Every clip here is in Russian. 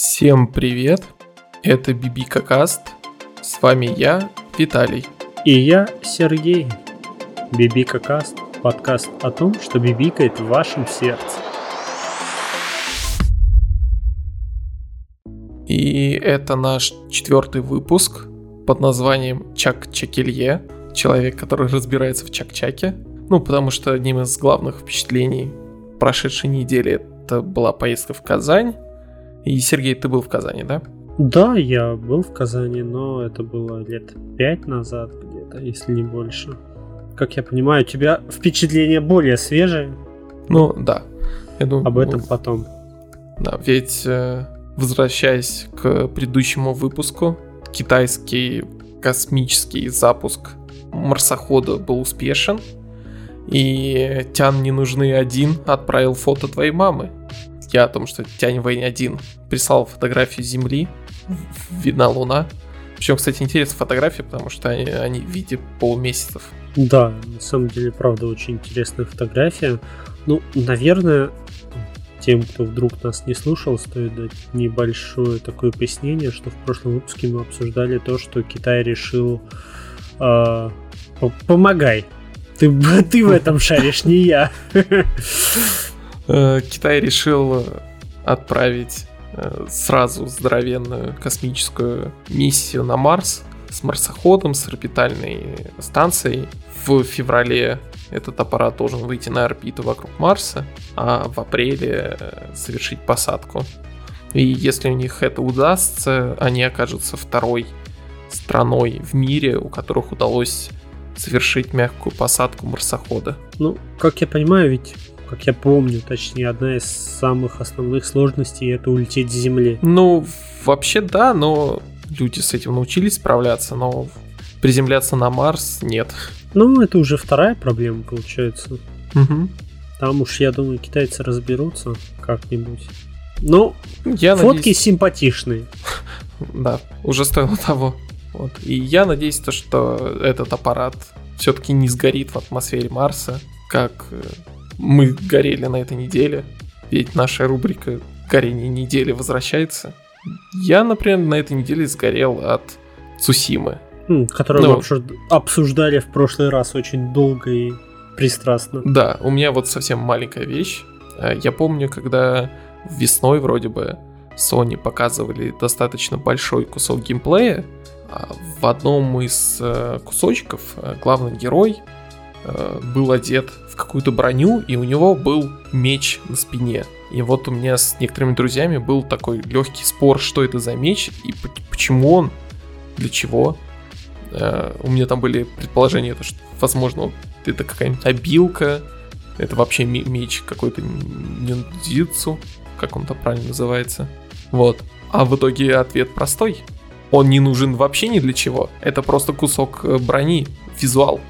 Всем привет, это Бибика Каст, с вами я, Виталий. И я, Сергей. Бибика Каст, подкаст о том, что бибикает в вашем сердце. И это наш 4-й выпуск под названием «Чак-Чакелье», человек, который разбирается в Чак-Чаке. Ну, потому что одним из главных впечатлений прошедшей недели это была поездка в Казань. И, Сергей, ты был в Казани, да? Да, я был в Казани, но это было лет 5 назад где-то, если не больше. Как я понимаю, у тебя впечатления более свежие. Ну, да. Я думаю, об этом потом. Да, ведь, возвращаясь к предыдущему выпуску, китайский космический запуск марсохода был успешен. И Тян не нужны один отправил фото твоей мамы. Я о том, что Тяньвэй-1 прислал фотографию Земли, видна Луна. Причем, кстати, интересная фотография, потому что они в виде полумесяцев. Да, на самом деле, правда, очень интересная фотография. Ну, наверное, тем, кто вдруг нас не слушал, стоит дать небольшое такое пояснение, что в прошлом выпуске мы обсуждали то, что Китай решил... Помогай! Ты в этом шаришь, не я. Китай решил отправить сразу здоровенную космическую миссию на Марс с марсоходом, с орбитальной станцией. В феврале этот аппарат должен выйти на орбиту вокруг Марса, а в апреле совершить посадку. И если у них это удастся, они окажутся второй страной в мире, у которых удалось совершить мягкую посадку марсохода. Ну, как я понимаю, ведь... Как я помню, точнее, одна из самых основных сложностей — это улететь с Земли. Ну, вообще да, но люди с этим научились справляться, но приземляться на Марс нет. Ну, это уже вторая проблема, получается. Угу. Там уж, я думаю, китайцы разберутся как-нибудь. Но я фотки симпатичные. Да, уже стоило того. Вот. И я надеюсь, что этот аппарат все-таки не сгорит в атмосфере Марса, как... Мы горели на этой неделе, ведь наша рубрика «Горение недели» возвращается. Я, например, на этой неделе сгорел от Цусимы. Которую мы обсуждали в прошлый раз очень долго и пристрастно. Да, у меня вот совсем маленькая вещь. Я помню, когда весной вроде бы Sony показывали достаточно большой кусок геймплея. В одном из кусочков главный герой был одет в какую-то броню, и у него был меч на спине. И вот у меня с некоторыми друзьями был такой легкий спор, что это за меч и почему он, для чего. У меня там были предположения, что, возможно, это какая-нибудь обилка, это вообще меч какой-то ниндзюцу, как он там правильно называется. Вот. А в итоге ответ простой. Он не нужен вообще ни для чего. Это просто кусок брони, визуал.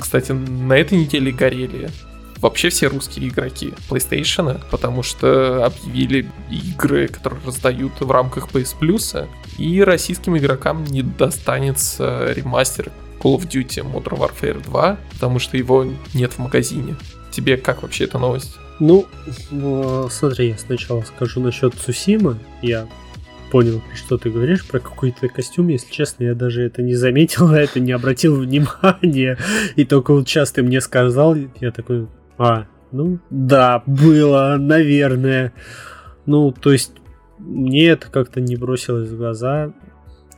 Кстати, на этой неделе горели вообще все русские игроки PlayStation, потому что объявили игры, которые раздают в рамках PS Plus, и российским игрокам не достанется ремастер Call of Duty Modern Warfare 2, потому что его нет в магазине. Тебе как вообще эта новость? Ну, смотри, я сначала скажу насчет Цусимы. Я понял, что ты говоришь про какой-то костюм. Если честно, я даже это не заметил, на это не обратил внимания. И только вот сейчас ты мне сказал, я такой, да, было, наверное. Ну, то есть, мне это как-то не бросилось в глаза.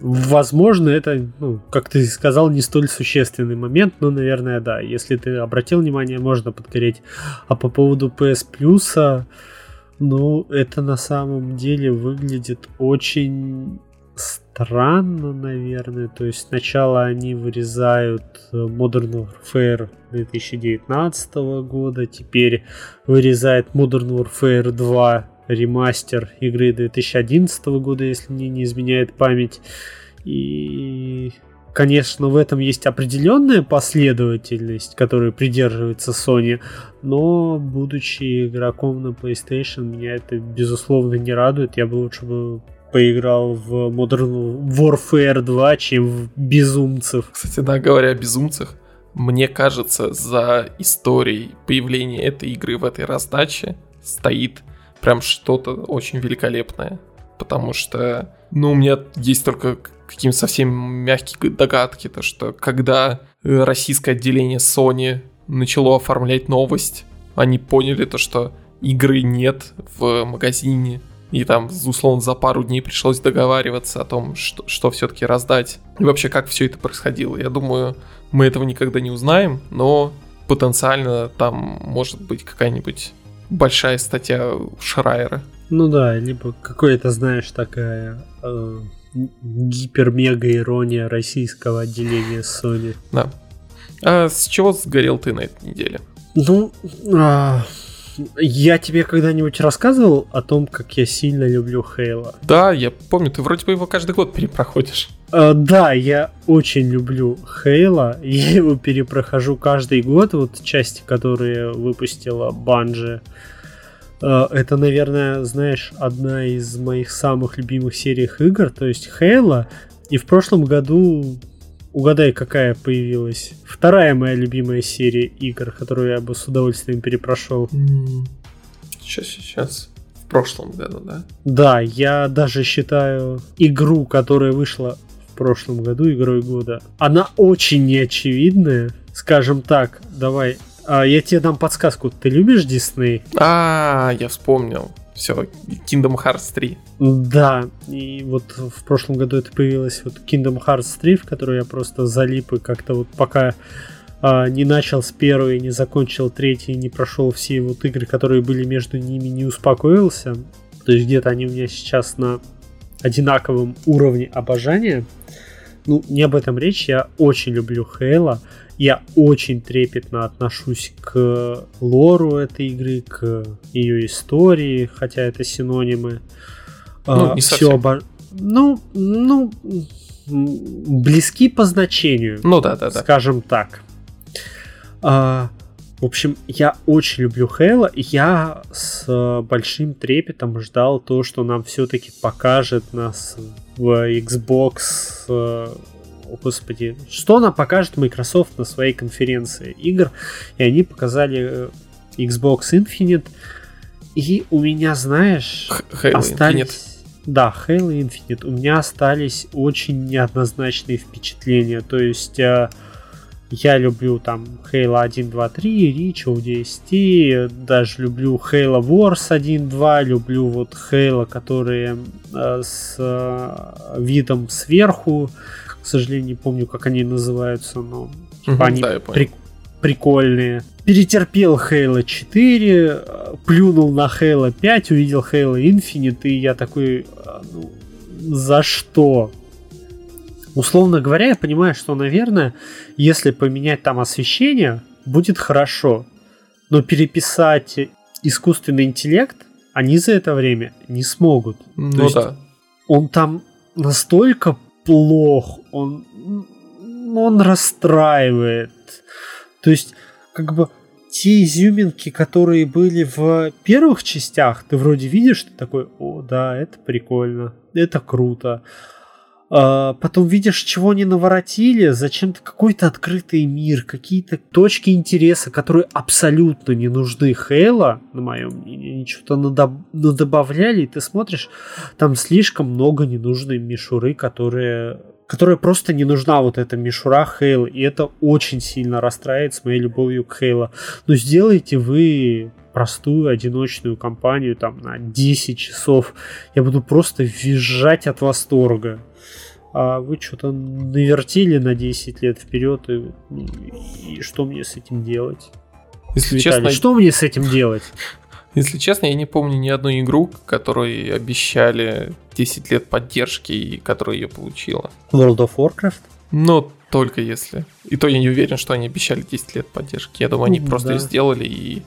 Возможно, это, как ты сказал, не столь существенный момент, но, наверное, да. Если ты обратил внимание, можно подгореть. А по поводу PS Plus... Ну, это на самом деле выглядит очень странно, наверное. То есть сначала они вырезают Modern Warfare 2019 года, теперь вырезает Modern Warfare 2 ремастер игры 2011 года, если мне не изменяет память. И, конечно, в этом есть определенная последовательность, которой придерживается Sony, но, будучи игроком на PlayStation, меня это, безусловно, не радует. Я бы лучше поиграл в Modern Warfare 2, чем в Безумцев. Кстати, говоря о Безумцах, мне кажется, за историей появления этой игры в этой раздаче стоит прям что-то очень великолепное. потому что, ну, у меня есть только какие-то совсем мягкие догадки, то что когда российское отделение Sony начало оформлять новость, они поняли то, что игры нет в магазине, и там, условно, за пару дней пришлось договариваться о том, что все-таки раздать, и вообще, как все это происходило. Я думаю, мы этого никогда не узнаем, но потенциально там может быть какая-нибудь большая статья Шрайера. Ну да, либо какая-то, знаешь, такая гипер-мега-ирония российского отделения Sony. Да. А с чего сгорел ты на этой неделе? Ну, я тебе когда-нибудь рассказывал о том, как я сильно люблю Halo? Да, я помню, ты вроде бы его каждый год перепроходишь. Да, я очень люблю Halo, я его перепрохожу каждый год, вот части, которые выпустила Bungie. Это, наверное, знаешь, одна из моих самых любимых серий игр, то есть Halo, и в прошлом году... Угадай, какая появилась? Вторая моя любимая серия игр, которую я бы с удовольствием перепрошел. Сейчас. В прошлом году, да? Да, я даже считаю игру, которая вышла в прошлом году, игрой года. Она очень неочевидная. Скажем так, давай. Я тебе дам подсказку. Ты любишь Дисней? Я вспомнил. Все, Kingdom Hearts 3. Да, и вот в прошлом году это появилось вот Kingdom Hearts 3, в которую я просто залип, и как-то вот пока не начал с первой, не закончил третьей, не прошел все вот игры, которые были между ними, не успокоился. То есть где-то они у меня сейчас на одинаковом уровне обожания. Ну, не об этом речь, я очень люблю Halo. Я очень трепетно отношусь к лору этой игры, к ее истории, хотя это синонимы. Ну, ну, близки по значению. Ну да. Скажем так. В общем, я очень люблю Halo. Я с большим трепетом ждал то, что нам все-таки покажет нас в Xbox. Господи, что она покажет Microsoft на своей конференции игр, и они показали Xbox Infinite, и у меня, знаешь, Halo Infinite, у меня остались очень неоднозначные впечатления, то есть я люблю там Halo 1, 2, 3, Reach, ODST, даже люблю Halo Wars 1, 2, люблю вот Halo, которые с видом сверху. К сожалению, не помню, как они называются, но они прикольные. Перетерпел Halo 4, плюнул на Halo 5, увидел Halo Infinite, и я такой, за что? Условно говоря, я понимаю, что, наверное, если поменять там освещение, будет хорошо. Но переписать искусственный интеллект они за это время не смогут. Ну да. Он там настолько... плох, он расстраивает. То есть, как бы те изюминки, которые были в первых частях, ты вроде видишь, ты такой, о, да, это прикольно, это круто. Потом видишь, чего они наворотили, зачем-то какой-то открытый мир, какие-то точки интереса, которые абсолютно не нужны Halo, на моем мнении, они что-то надобавляли, и ты смотришь, там слишком много ненужной мишуры, которая просто не нужна, вот эта мишура Halo, и это очень сильно расстраивает с моей любовью к Halo. Но сделайте вы... простую одиночную кампанию там на 10 часов, я буду просто визжать от восторга. А вы что-то навертили на 10 лет вперед, и что мне с этим делать? Если Виталий, честно, что мне с этим делать? Если честно, я не помню ни одну игру, которой обещали 10 лет поддержки, и которая ее получила. World of Warcraft? Но только если. И то я не уверен, что они обещали 10 лет поддержки. Я думаю, они просто ее сделали, и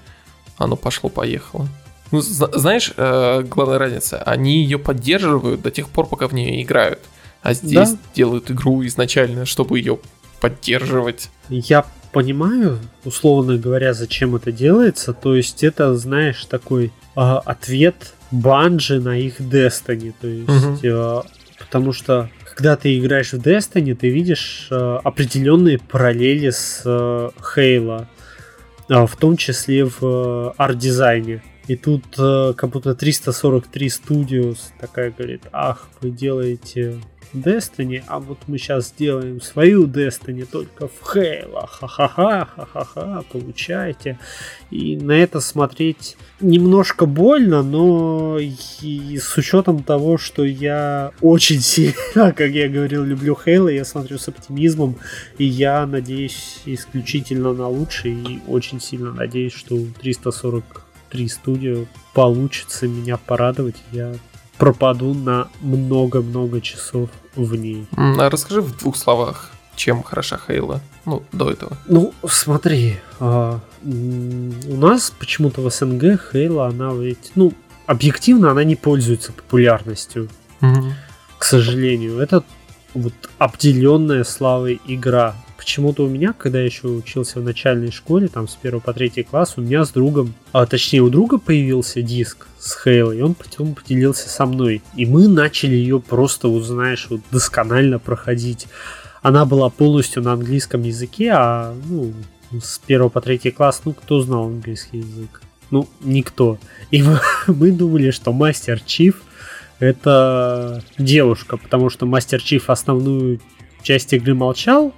оно пошло-поехало. Ну, знаешь, главная разница, они ее поддерживают до тех пор, пока в нее играют. А здесь делают игру изначально, чтобы ее поддерживать. Я понимаю, условно говоря, зачем это делается. То есть это, знаешь, такой ответ Bungie на их Destiny. То есть, потому что, когда ты играешь в Destiny, ты видишь определенные параллели с Halo. В том числе в арт-дизайне. И тут как будто 343 Studios такая говорит: ах, вы делаете Destiny, а вот мы сейчас сделаем свою Destiny только в Halo. Ха-ха-ха, ха-ха-ха, получайте. И на это смотреть немножко больно, но и с учетом того, что я очень сильно, как я говорил, люблю Halo, я смотрю с оптимизмом, и я надеюсь исключительно на лучшее, и очень сильно надеюсь, что 343 Studio получится меня порадовать. Я пропаду на много-много часов в ней. А расскажи в двух словах, чем хороша Halo, ну, до этого. Ну, смотри, у нас почему-то в СНГ Halo, она ведь, ну, объективно она не пользуется популярностью, к сожалению. Это вот обделенная славой игра. Почему-то у меня, когда я еще учился в начальной школе, там с 1 по 3 класс, у меня с другом, а точнее у друга появился диск с Halo, и он потом поделился со мной. И мы начали ее просто, узнаешь, вот досконально проходить. Она была полностью на английском языке, а ну, с 1 по 3 класс, ну кто знал английский язык? Ну, никто. И мы думали, что Мастер Чиф это девушка, потому что Мастер Чиф основную часть игры молчал,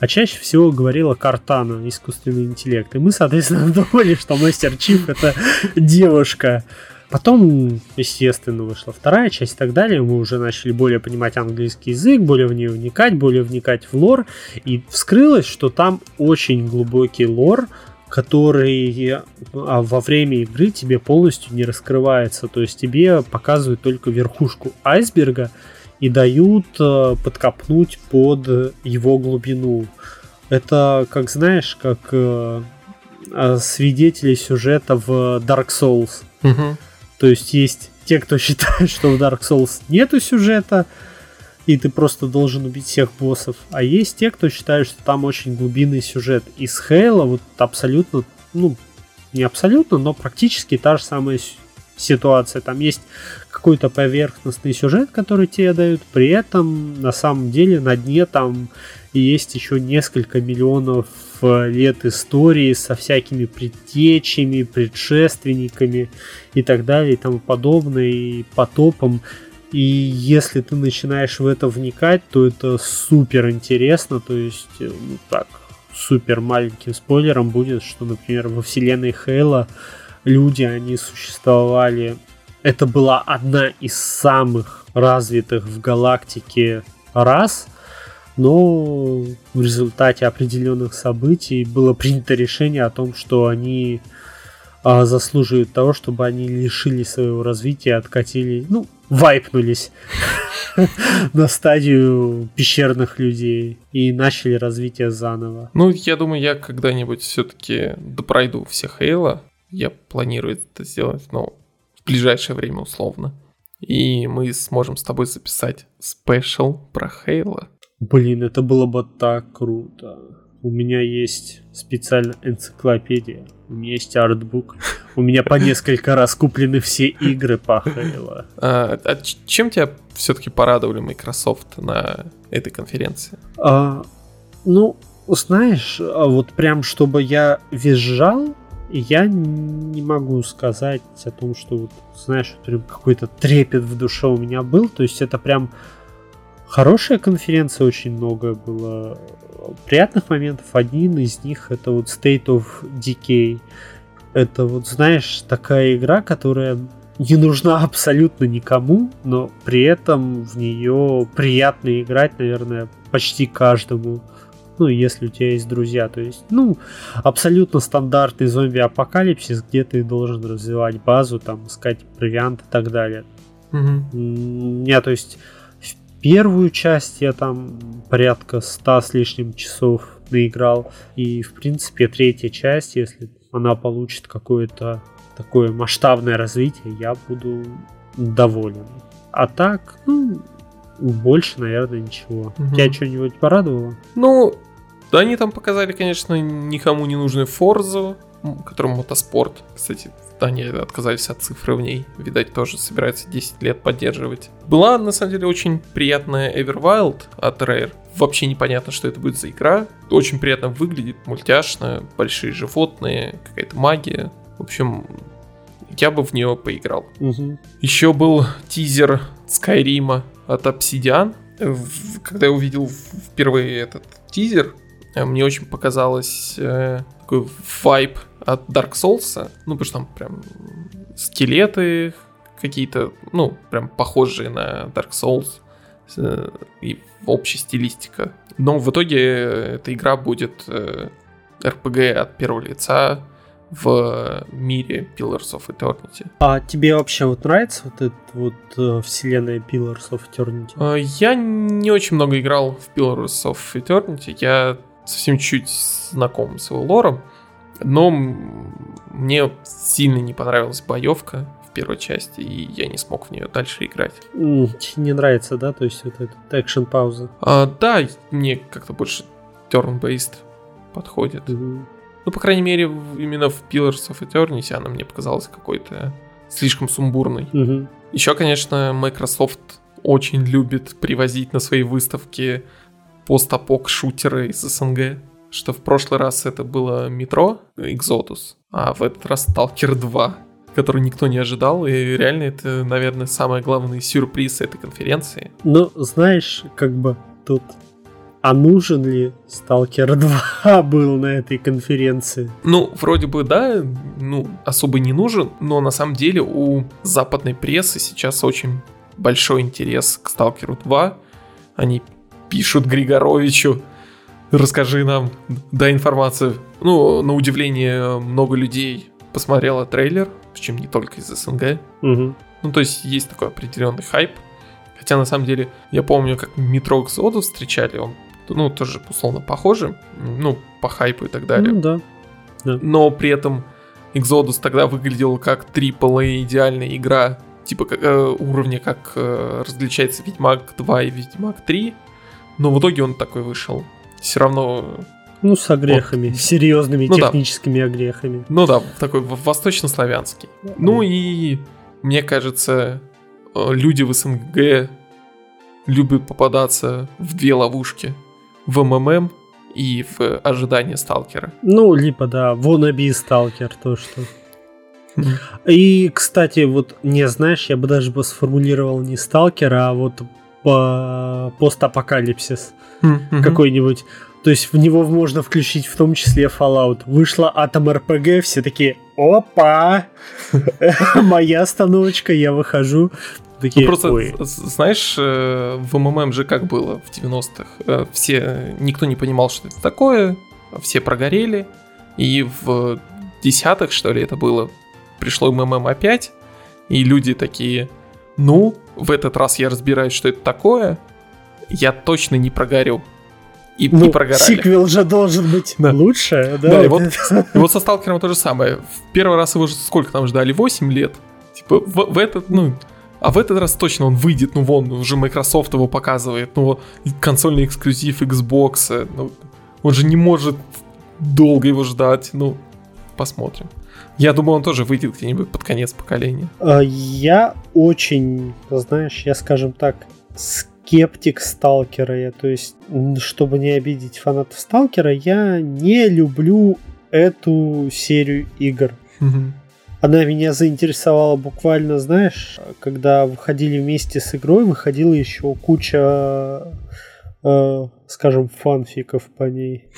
а чаще всего говорила Кортана, искусственный интеллект. И мы, соответственно, думали, что Мастер Чиф это девушка. Потом, естественно, вышла вторая часть и так далее. Мы уже начали более понимать английский язык, более вникать в лор. И вскрылось, что там очень глубокий лор, который во время игры тебе полностью не раскрывается. То есть тебе показывают только верхушку айсберга и дают подкопнуть под его глубину. Это, как знаешь, как свидетели сюжета в Dark Souls. Угу. То есть те, кто считает, что в Dark Souls нету сюжета, и ты просто должен убить всех боссов. А есть те, кто считает, что там очень глубинный сюжет. И с Halo вот абсолютно, ну, не абсолютно, но практически та же самая ситуация. Там есть какой-то поверхностный сюжет, который тебе дают, при этом на самом деле на дне там есть еще несколько миллионов лет истории со всякими предтечами, предшественниками и так далее и тому подобное, и потопом. И если ты начинаешь в это вникать, то это супер интересно. То есть, ну так, супер маленьким спойлером будет, что, например, во вселенной Halo люди, они существовали. Это была одна из самых развитых в галактике рас, но в результате определенных событий было принято решение о том, что они заслуживают того, чтобы они лишились своего развития, откатились, ну, вайпнулись на стадию пещерных людей и начали развитие заново. Ну, я думаю, я когда-нибудь все-таки допройду все Halo. Я планирую это сделать, но в ближайшее время условно. И мы сможем с тобой записать спешл про Halo. Блин, это было бы так круто. У меня есть специально энциклопедия. У меня есть артбук. У меня по несколько раз куплены все игры по Halo. А чем тебя все-таки порадовали Microsoft на этой конференции? Ну, знаешь, вот прям чтобы я визжал, я не могу сказать о том, что, вот, знаешь, прям какой-то трепет в душе у меня был. То есть это прям хорошая конференция, очень много было приятных моментов. Один из них — это вот State of Decay. Это вот, знаешь, такая игра, которая не нужна абсолютно никому, но при этом в нее приятно играть, наверное, почти каждому. Ну, если у тебя есть друзья, то есть, ну, абсолютно стандартный зомби-апокалипсис, где ты должен развивать базу, там, искать провиант и так далее. Mm-hmm. Я, то есть, в первую часть я там порядка 100 с лишним часов наиграл, и, в принципе, третья часть, если она получит какое-то такое масштабное развитие, я буду доволен. А так, ну, больше, наверное, ничего. Угу. Тебя что-нибудь порадовало? Ну, да, они там показали, конечно, никому не нужную Forza, которому мотоспорт. Кстати, да, они отказались от цифры в ней. Видать, тоже собираются 10 лет поддерживать. Была, на самом деле, очень приятная Everwild от Rare. Вообще непонятно, что это будет за игра. Очень приятно выглядит, мультяшно, большие животные, какая-то магия. В общем, я бы в нее поиграл. Угу. Еще был тизер Скайрима от Obsidian. Когда я увидел впервые этот тизер, мне очень показалось такой вайб от Dark Souls. Ну, потому что там прям скелеты какие-то, ну, прям похожие на Dark Souls. И общая стилистика. Но в итоге эта игра будет RPG от первого лица в мире Pillars of Eternity. А тебе вообще вот нравится вот эта вот вселенная Pillars of Eternity? Я не очень много играл в Pillars of Eternity. Я совсем чуть знаком с его лором. Но мне сильно не понравилась боевка в первой части, и я не смог в нее дальше играть. Не нравится, да? То есть вот эта экшн-пауза? Да, мне как-то больше turn-based подходит. Mm-hmm. Ну, по крайней мере, именно в Pillars of Eternity она мне показалась какой-то слишком сумбурной. Mm-hmm. Еще, конечно, Microsoft очень любит привозить на свои выставки постапок-шутеры из СНГ. Что в прошлый раз это было Metro Exodus, а в этот раз Stalker 2, который никто не ожидал. И реально это, наверное, самый главный сюрприз этой конференции. Ну, знаешь, как бы тут... А нужен ли Stalker 2 был на этой конференции? Ну, вроде бы да, ну, особо не нужен. Но на самом деле у западной прессы сейчас очень большой интерес к Stalker 2. Они пишут Григоровичу: расскажи нам, дай информацию. Ну, на удивление, много людей посмотрело трейлер, причем не только из СНГ. Угу. Ну, то есть есть такой определенный хайп. Хотя, на самом деле, я помню, как Metro Exodus встречали, он, ну, тоже, условно, похожий, ну, по хайпу и так далее. Ну, да. Да. Но при этом Exodus тогда выглядел как AAA идеальная игра, типа уровня, как различается Ведьмак 2 и Ведьмак 3, но в итоге он такой вышел. Все равно... Ну, с огрехами, вот, серьезными, ну, техническими, да, огрехами. Ну да, такой восточнославянский. Да. Ну и, мне кажется, люди в СНГ любят попадаться в две ловушки: в МММ и в ожидании Сталкера. Ну, либо, да, wannabe Сталкер, то что. И, кстати, вот, не знаешь, я бы даже бы сформулировал не Сталкер, а вот постапокалипсис какой-нибудь. То есть в него можно включить в том числе Fallout. Вышла Атом РПГ, все такие: опа! Моя остановочка, я выхожу. Такие, ну, просто, знаешь, в МММ же как было в 90-х? Все, никто не понимал, что это такое, все прогорели. И в 10-х, что ли, это было, пришло МММ опять, и люди такие: ну, в этот раз я разбираюсь, что это такое, я точно не прогорю. И, ну, и прогорали. Сиквел же должен быть, да, лучше, да? Да, и вот со Сталкером то же самое. В первый раз его же сколько там ждали? 8 лет. Типа, в этот, ну... А в этот раз точно он выйдет, ну вон, уже Microsoft его показывает, ну, консольный эксклюзив Xbox, ну, он же не может долго его ждать, ну, посмотрим. Я думаю, он тоже выйдет где-нибудь под конец поколения. Я очень, знаешь, я, скажем так, скептик Сталкера. Я, то есть, чтобы не обидеть фанатов Сталкера, я не люблю эту серию игр. Mm-hmm. Она меня заинтересовала буквально, знаешь, когда выходили вместе с игрой, выходила еще куча, скажем, фанфиков по ней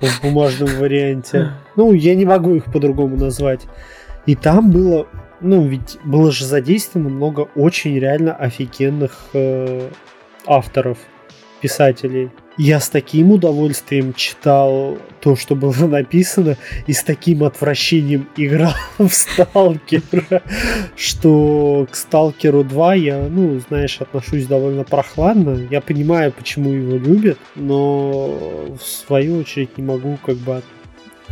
в бумажном варианте. Ну, я не могу их по-другому назвать. И там было, ну, ведь было же задействовано много очень реально офигенных авторов, писателей. Я с таким удовольствием читал то, что было написано, и с таким отвращением играл в Сталкера, что к Сталкеру 2 я, ну, знаешь, отношусь довольно прохладно. Я понимаю, почему его любят, но в свою очередь не могу как бы...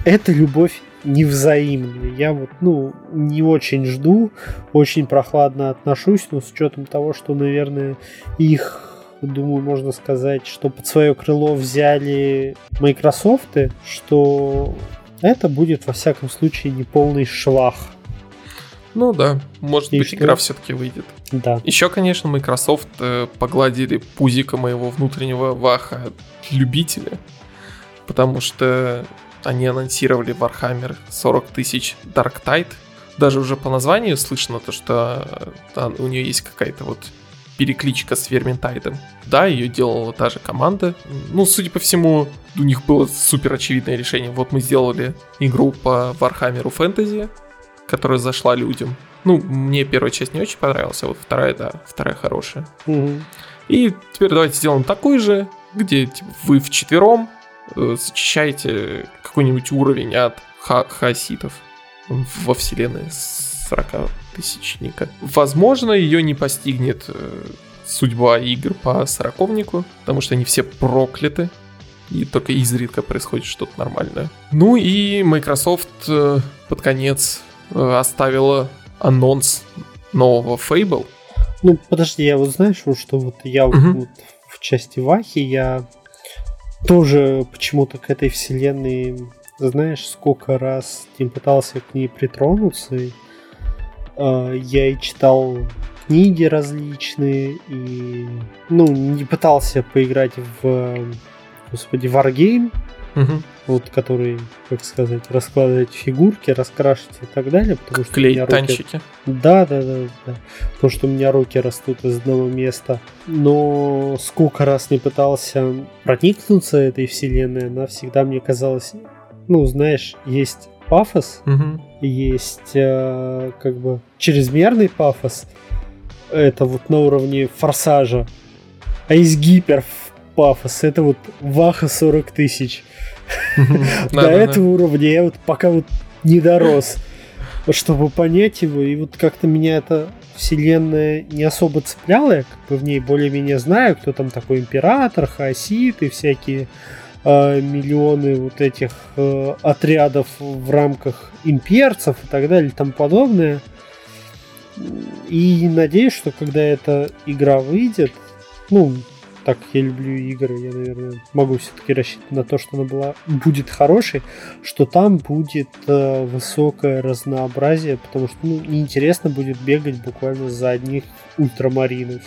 Эта любовь невзаимная. Я вот, ну, не очень жду, очень прохладно отношусь, но с учетом того, что, наверное, их... Думаю, можно сказать, что под свое крыло взяли Microsoft, что это будет, во всяком случае, неполный швах. Ну да, может и быть, что? Игра все-таки выйдет. Да. Еще, конечно, Microsoft погладили пузико моего внутреннего ваха-любителя, потому что они анонсировали Warhammer 40 000 Dark Tide, даже уже по названию слышно, то, что у нее есть какая-то вот перекличка с Верминтайдом. Да, ее делала та же команда. Ну, судя по всему, у них было супер очевидное решение. Вот мы сделали игру по Warhammer Fantasy, которая зашла людям. Ну, мне первая часть не очень понравилась, а вот вторая, да, вторая хорошая. Угу. И теперь давайте сделаем такой же, где типа, вы вчетвером зачищаете какой-нибудь уровень от хаоситов во вселенной 40-тысячника. Возможно, ее не постигнет судьба игр по сороковнику, потому что они все прокляты, и только изредка происходит что-то нормальное. Ну и Microsoft под конец оставила анонс нового Fable. Ну, подожди, я вот знаешь, вот, что вот я вот в части Вахи, я тоже почему-то к этой вселенной, знаешь, сколько раз не пытался к ней притронуться. И, я и читал книги различные, и ну, не пытался поиграть в, господи, Wargame, вот, который, как сказать, раскладывать фигурки, раскрашивать и так далее. Потому что клеить танчики. Да. Потому что у меня руки растут из одного места. Но сколько раз не пытался проникнуться этой вселенной, она всегда мне казалась... Ну, знаешь, есть пафос, есть как бы чрезмерный пафос. Это вот на уровне форсажа. А есть гиперпафос. Это вот Ваха 40 тысяч. До этого уровня я вот пока вот не дорос, чтобы понять его. И вот как-то меня эта вселенная не особо цепляла. Я как бы в ней более-менее знаю, кто там такой император, хаосит и всякие миллионы вот этих отрядов в рамках имперцев и так далее и тому подобное. И надеюсь, что когда эта игра выйдет, ну, так как я люблю игры, я, наверное, могу все-таки рассчитывать на то, что она будет хорошей, что там будет высокое разнообразие, потому что ну, неинтересно будет бегать буквально за одних ультрамаринов,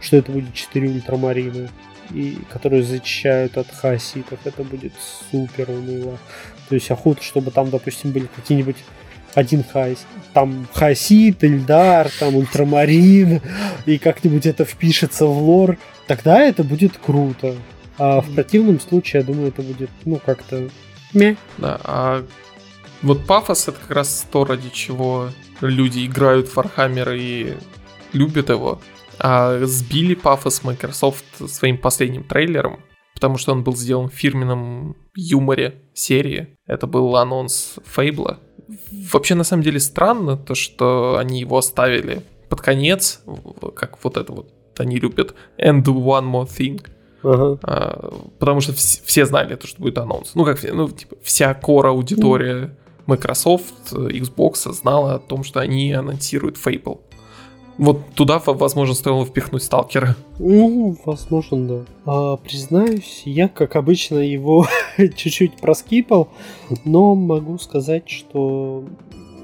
что это будет 4 ультрамарина, и которые зачищают от хаоситов. Это будет супер уныло. То есть охота, чтобы там, допустим, были какие-нибудь один хаосит, там хаосит, эльдар, там ультрамарин, и как-нибудь это впишется в лор, тогда это будет круто. А в противном случае, я думаю, это будет, ну, как-то... Мя. Да, а вот пафос — это как раз то, ради чего люди играют в Warhammer и любят его. А сбили пафос Microsoft своим последним трейлером, потому что он был сделан в фирменном юморе серии. Это был анонс Fable. Вообще, на самом деле, странно то, что они его оставили под конец, как вот это вот они любят and do one more thing. Потому что все знали, то, что будет анонс. Ну, как ну, типа, вся кора аудитория Microsoft, Xbox знала о том, что они анонсируют Fable. Вот туда, возможно, стоило впихнуть Сталкера. Ну, возможно, да. Признаюсь, я, как обычно, его чуть-чуть проскипал, но могу сказать, что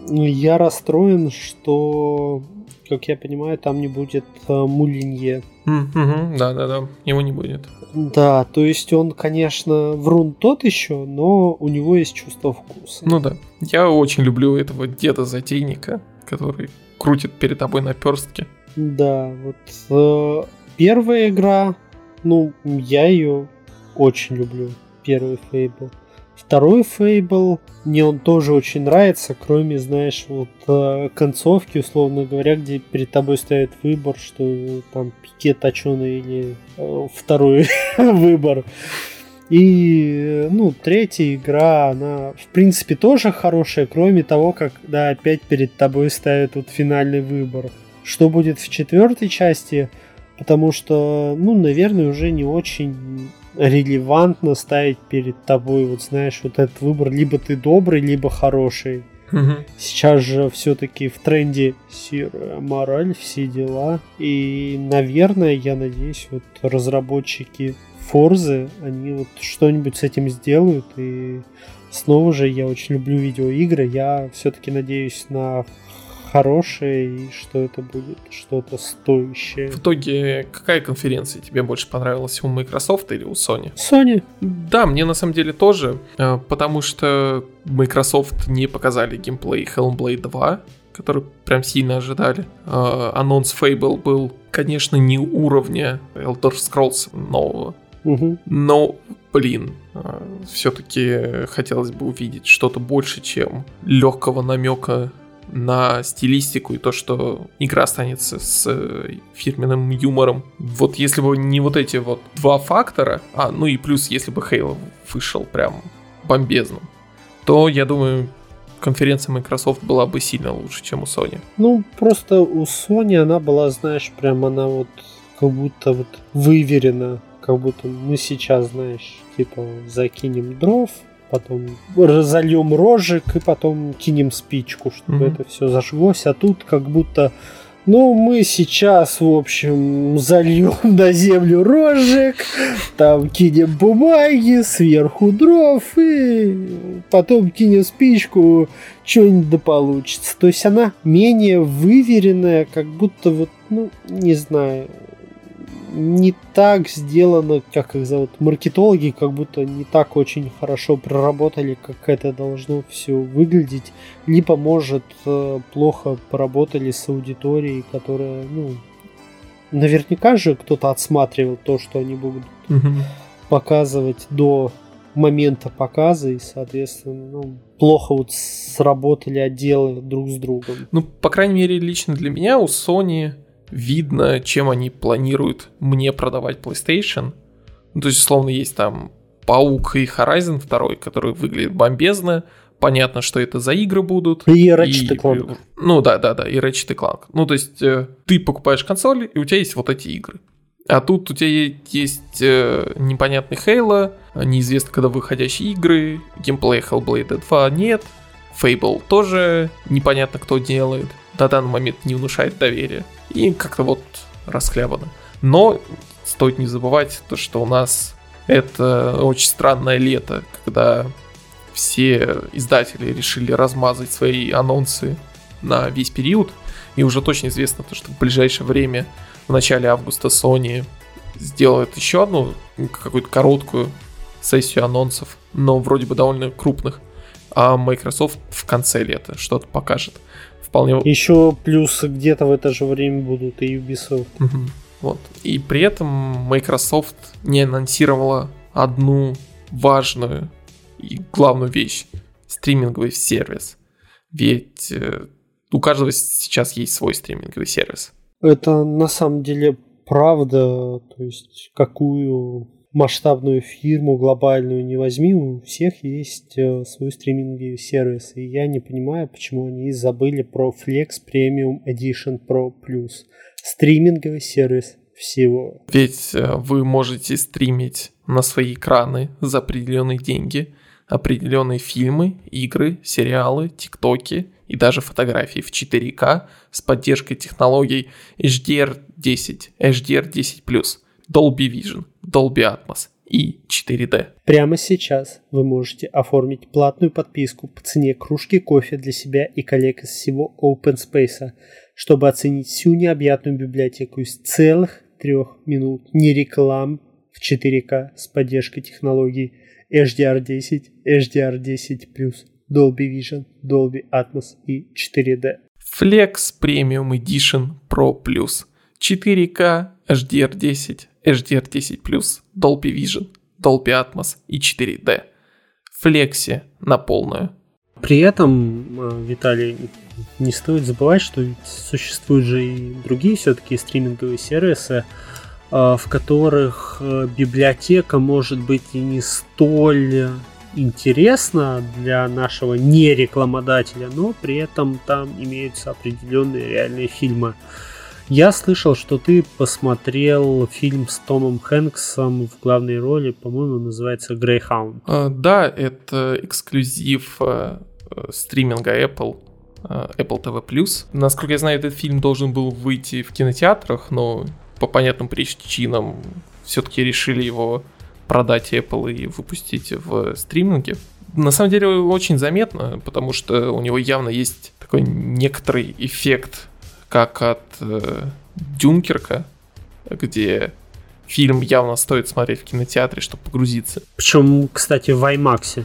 я расстроен, что, как я понимаю, там не будет Мулинье. Да-да-да, его не будет. Да, то есть он, конечно, врун тот еще, но у него есть чувство вкуса. Ну да, я очень люблю этого деда-затейника, который... крутит перед тобой наперстки. Да, вот первая игра, ну, я ее очень люблю, первый Fable. Второй Fable, мне он тоже очень нравится, кроме, знаешь, вот концовки, условно говоря, где перед тобой стоит выбор, что там пике точеный или второй выбор. И, ну, третья игра, она, в принципе, тоже хорошая, кроме того, когда опять перед тобой ставят вот финальный выбор. Что будет в четвертой части, потому что, ну, наверное, уже не очень релевантно ставить перед тобой, вот знаешь, вот этот выбор, либо ты добрый, либо хороший. Сейчас же все-таки в тренде серая мораль, все дела. И, наверное, я надеюсь, вот разработчики Forza, они вот что-нибудь с этим сделают. И снова же я очень люблю видеоигры. Я все-таки надеюсь на хорошее и что это будет что-то стоящее. В итоге, какая конференция тебе больше понравилась, у Microsoft или у Sony? Sony. Да, мне на самом деле тоже, потому что Microsoft не показали геймплей Hellblade 2. который прям сильно ожидали. Анонс Fable был, конечно, не уровня Elder Scrolls нового. Угу. Но, блин, все-таки хотелось бы увидеть что-то больше, чем легкого намека на стилистику и то, что игра останется с фирменным юмором. Вот если бы не вот эти вот два фактора, ну и плюс если бы Halo вышел прям бомбезным, то, я думаю, конференция Microsoft была бы сильно лучше, чем у Sony. Ну, просто у Sony она была, знаешь, прям она вот как будто вот выверена, как будто мы сейчас, знаешь, типа закинем дров, потом разольем рожек и потом кинем спичку, чтобы это все зажглось. А тут как будто, ну, мы сейчас, в общем, зальем на землю рожек, там кинем бумаги, сверху дров, и потом кинем спичку, что-нибудь да получится. То есть она менее выверенная, как будто вот, ну, не знаю, не так сделано, как их зовут, маркетологи, как будто не так очень хорошо проработали, как это должно все выглядеть, либо, может, плохо поработали с аудиторией, которая, ну, наверняка же кто-то отсматривал то, что они будут показывать до момента показа, и, соответственно, ну, плохо вот сработали отделы друг с другом. Ну, по крайней мере, лично для меня у Sony видно, чем они планируют мне продавать PlayStation. Ну, то есть, условно, есть там Паук и Horizon 2, который выглядит бомбезно. Понятно, что это за игры будут. И Рэчет и Кланк. Ну да, и Рэчет и Кланк. Ну, то есть, ты покупаешь консоль, и у тебя есть вот эти игры. А тут у тебя есть непонятный Halo, неизвестно, когда выходящие игры, геймплей Hellblade 2 нет, Fable тоже непонятно, кто делает. На данный момент не внушает доверия. И как-то вот расхлябано. Но стоит не забывать то, что у нас это очень странное лето, когда все издатели решили размазать свои анонсы на весь период. И уже точно известно то, что в ближайшее время, в начале августа, Sony сделает еще одну какую-то короткую сессию анонсов, но вроде бы довольно крупных. А Microsoft в конце лета что-то покажет. Еще плюс где-то в это же время будут и Ubisoft. Вот. И при этом Microsoft не анонсировала одну важную и главную вещь — стриминговый сервис. Ведь у каждого сейчас есть свой стриминговый сервис. Это на самом деле правда. То есть какую масштабную фирму глобальную не возьми, у всех есть свой стриминговый сервис. И я не понимаю, почему они забыли про Flex Premium Edition Pro Plus. Стриминговый сервис всего. Ведь вы можете стримить на свои экраны за определенные деньги определенные фильмы, игры, сериалы, тиктоки и даже фотографии в 4К с поддержкой технологий HDR10, HDR10+. Dolby Vision, Dolby Atmos и 4D. Прямо сейчас вы можете оформить платную подписку по цене кружки кофе для себя и коллег из всего Open Space, чтобы оценить всю необъятную библиотеку из целых 3 минут не реклам в 4К с поддержкой технологий HDR10, HDR10+, Dolby Vision, Dolby Atmos и 4D. Flex Premium Edition Pro Plus. 4К, HDR10, HDR10+, Dolby Vision, Dolby Atmos и 4D. Флекси на полную. При этом, Виталий, не стоит забывать, что ведь существуют же и другие все-таки стриминговые сервисы, в которых библиотека может быть и не столь интересна для нашего нерекламодателя, но при этом там имеются определенные реальные фильмы. Я слышал, что ты посмотрел фильм с Томом Хэнксом в главной роли, по-моему, называется Greyhound. Да, это эксклюзив стриминга Apple TV+. Насколько я знаю, этот фильм должен был выйти в кинотеатрах, но по понятным причинам все-таки решили его продать Apple и выпустить в стриминге. На самом деле очень заметно, потому что у него явно есть такой некоторый эффект, как от Дюнкерка, где фильм явно стоит смотреть в кинотеатре, чтобы погрузиться. Причем, кстати, в IMAX.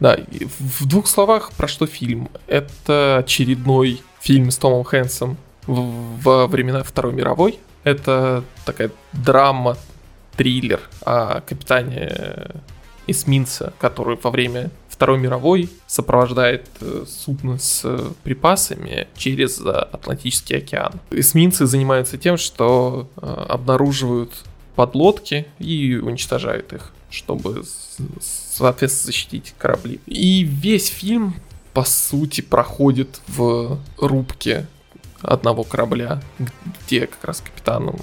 Да, в двух словах про что фильм. Это очередной фильм с Томом Хэнксом во времена Второй мировой. Это такая драма, триллер о капитане эсминца, который во время Второй мировой сопровождает судно с припасами через Атлантический океан. Эсминцы занимаются тем, что обнаруживают подлодки и уничтожают их, чтобы, соответственно, защитить корабли. И весь фильм, по сути, проходит в рубке одного корабля, где как раз капитаном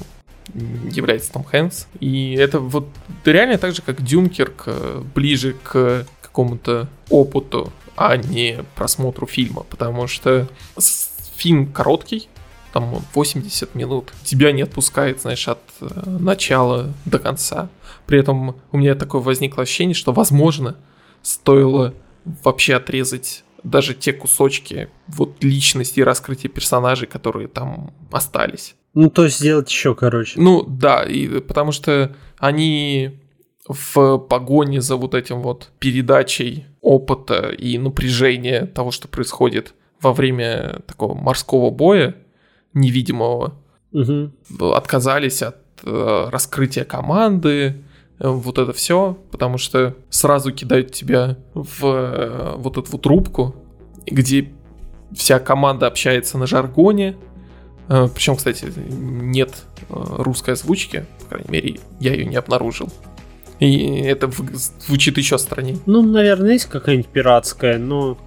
является Том Хэнкс. И это вот реально так же, как Дюнкерк, ближе к какому-то опыту, а не просмотру фильма, потому что фильм короткий, там 80 минут, тебя не отпускает, знаешь, от начала до конца. При этом у меня такое возникло ощущение, что, возможно, стоило вообще отрезать даже те кусочки вот личности и раскрытия персонажей, которые там остались. Ну, то есть сделать еще, короче. Ну, да, и потому что они в погоне за вот этим вот передачей опыта и напряжения того, что происходит во время такого морского боя невидимого, отказались от раскрытия команды, вот это все, потому что сразу кидают тебя в вот эту вот рубку, где вся команда общается на жаргоне. Причем, кстати, нет русской озвучки, по крайней мере, я ее не обнаружил. И это звучит еще страннее. Ну, наверное, есть какая-нибудь пиратская, но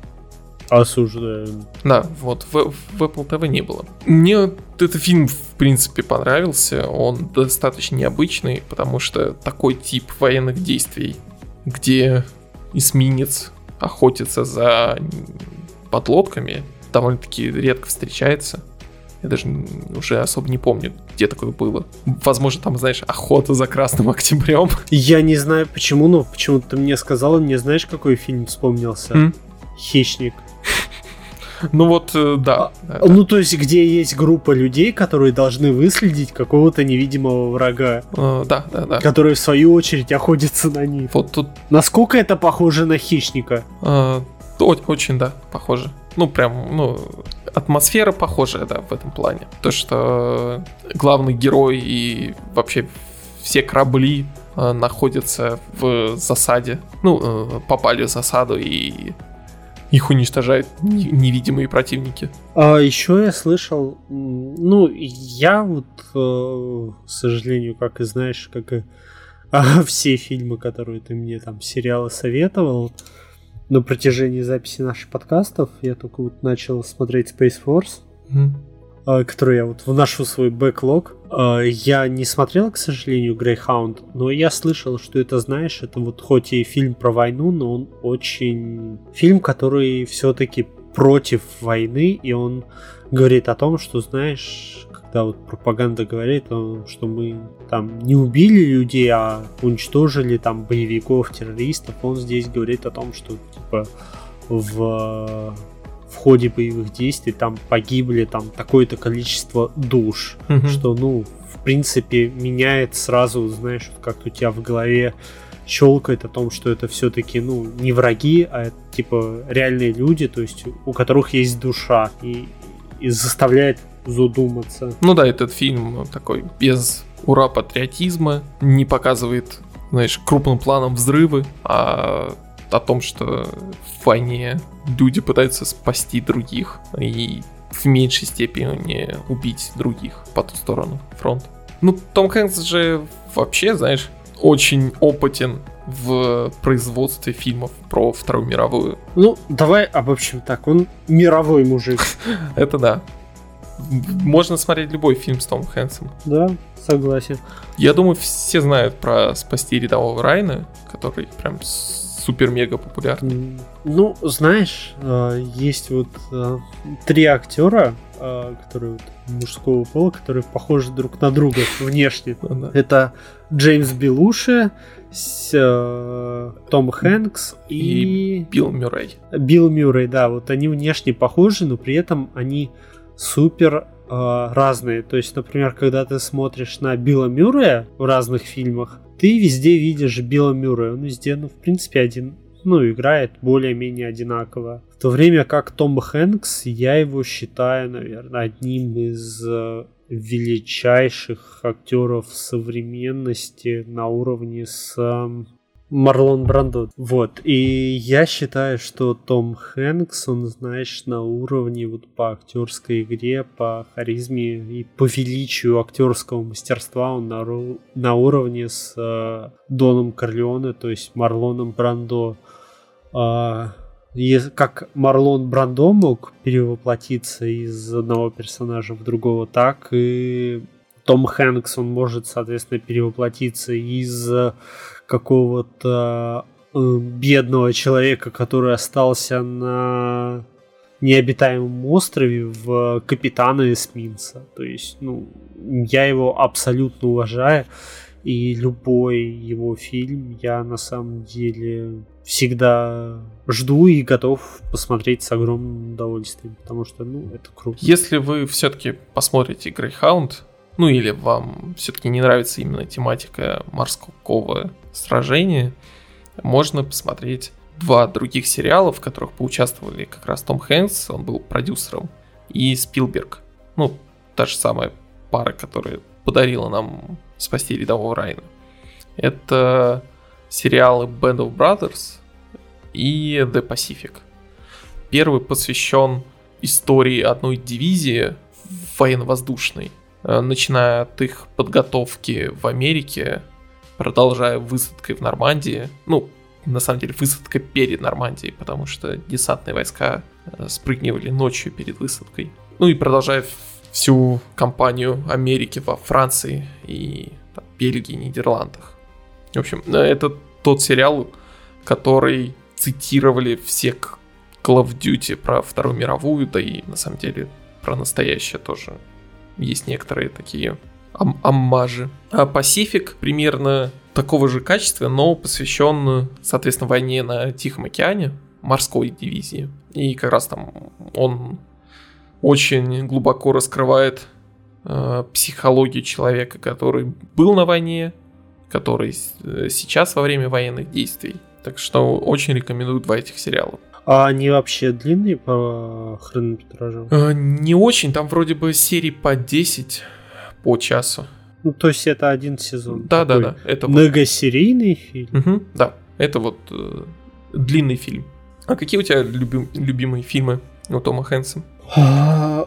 осуждаем. Да, вот в Apple TV не было. Мне этот фильм, в принципе, понравился. Он достаточно необычный, потому что такой тип военных действий, где эсминец охотится за подлодками, довольно-таки редко встречается. Я даже уже особо не помню, где такое было. Возможно, там, знаешь, охота за Красным Октябрем. Я не знаю почему, но почему-то ты мне сказала, мне знаешь, какой фильм вспомнился? Хищник. Ну вот, да. Ну то есть, где есть группа людей, которые должны выследить какого-то невидимого врага. Да, да, да. Который в свою очередь охотится на них. Вот тут. Насколько это похоже на Хищника? Очень, да, похоже. Ну прям, ну, атмосфера похожая, да, в этом плане. То, что главный герой и вообще все корабли находятся в засаде. Ну, попали в засаду и их уничтожают невидимые противники. А еще я слышал, ну, я вот, к сожалению, как и знаешь, как и все фильмы, которые ты мне там, сериалы советовал, на протяжении записи наших подкастов я только вот начал смотреть Space Force, который я вот вношу в свой бэклог. Я не смотрел, к сожалению, Greyhound, но я слышал, что это, знаешь, это вот хоть и фильм про войну, но он очень... Фильм, который все-таки против войны, и он говорит о том, что, знаешь, когда вот пропаганда говорит, что мы там не убили людей, а уничтожили там боевиков, террористов, он здесь говорит о том, что типа в ходе боевых действий там погибли там такое-то количество душ, что, ну, в принципе, меняет сразу, знаешь, как-то у тебя в голове щелкает о том, что это все-таки, ну, не враги, а это, типа, реальные люди, то есть у которых есть душа, и заставляет задуматься. Ну да, этот фильм такой без ура-патриотизма, не показывает, знаешь, крупным планом взрывы, а о том, что в войне люди пытаются спасти других и в меньшей степени убить других по ту сторону фронта. Ну, Том Хэнкс же вообще, знаешь, очень опытен в производстве фильмов про Вторую мировую. Ну, давай обобщим так, он мировой мужик. Это да. Можно смотреть любой фильм с Томом Хэнксом. Да, согласен. Я думаю, все знают про «Спасти рядового Райана», который прям супер-мега популярный. Ну, знаешь, есть вот три актера, которые вот мужского пола, которые похожи друг на друга внешне. Это Джеймс Белуши, Том Хэнкс и Билл Мюррей. Билл Мюррей, да, вот они внешне похожи, но при этом они супер разные. То есть, например, когда ты смотришь на Билла Мюррея в разных фильмах, ты везде видишь Билла Мюррея. Он везде, ну, в принципе, один ну, играет более-менее одинаково. В то время как Том Хэнкс, я его считаю, наверное, одним из величайших актеров современности на уровне с Марлон Брандо. Вот, и я считаю, что Том Хэнкс, он, знаешь, на уровне вот по актерской игре, по харизме и по величию актерского мастерства он на уровне с Доном Корлеоне, то есть Марлоном Брандо. Как Марлон Брандо мог перевоплотиться из одного персонажа в другого, так и Том Хэнкс, он может, соответственно, перевоплотиться из какого-то бедного человека, который остался на необитаемом острове, в капитана эсминца. То есть, ну, я его абсолютно уважаю, и любой его фильм я на самом деле всегда жду и готов посмотреть с огромным удовольствием, потому что, ну, это круто. Если вы все-таки посмотрите Greyhound, ну или вам все-таки не нравится именно тематика морского сражения, можно посмотреть два других сериала, в которых поучаствовали как раз Том Хэнкс, он был продюсером, и Спилберг. Ну, та же самая пара, которая подарила нам «Спасти рядового Райана». Это сериалы Band of Brothers и The Pacific. Первый посвящен истории одной дивизии военно-воздушной, начиная от их подготовки в Америке, продолжая высадкой в Нормандии. Ну, на самом деле, высадка перед Нормандией, потому что десантные войска спрыгивали ночью перед высадкой. Ну и продолжая всю кампанию Америки во Франции и там, Бельгии, Нидерландах. В общем, это тот сериал, который цитировали все Call of Duty про Вторую мировую, да и на самом деле про настоящее тоже. Есть некоторые такие аммажи. А Pacific примерно такого же качества, но посвящен, соответственно, войне на Тихом океане, морской дивизии. И как раз там он очень глубоко раскрывает психологию человека, который был на войне, который сейчас во время военных действий. Так что очень рекомендую два этих сериала. А они вообще длинные по хронометражу? Не очень, там вроде бы серии по 10 по часу. Ну, то есть это один сезон. Да. Это многосерийный фильм. Угу, да, это вот длинный фильм. А какие у тебя любимые фильмы у Тома Хэнкса? Я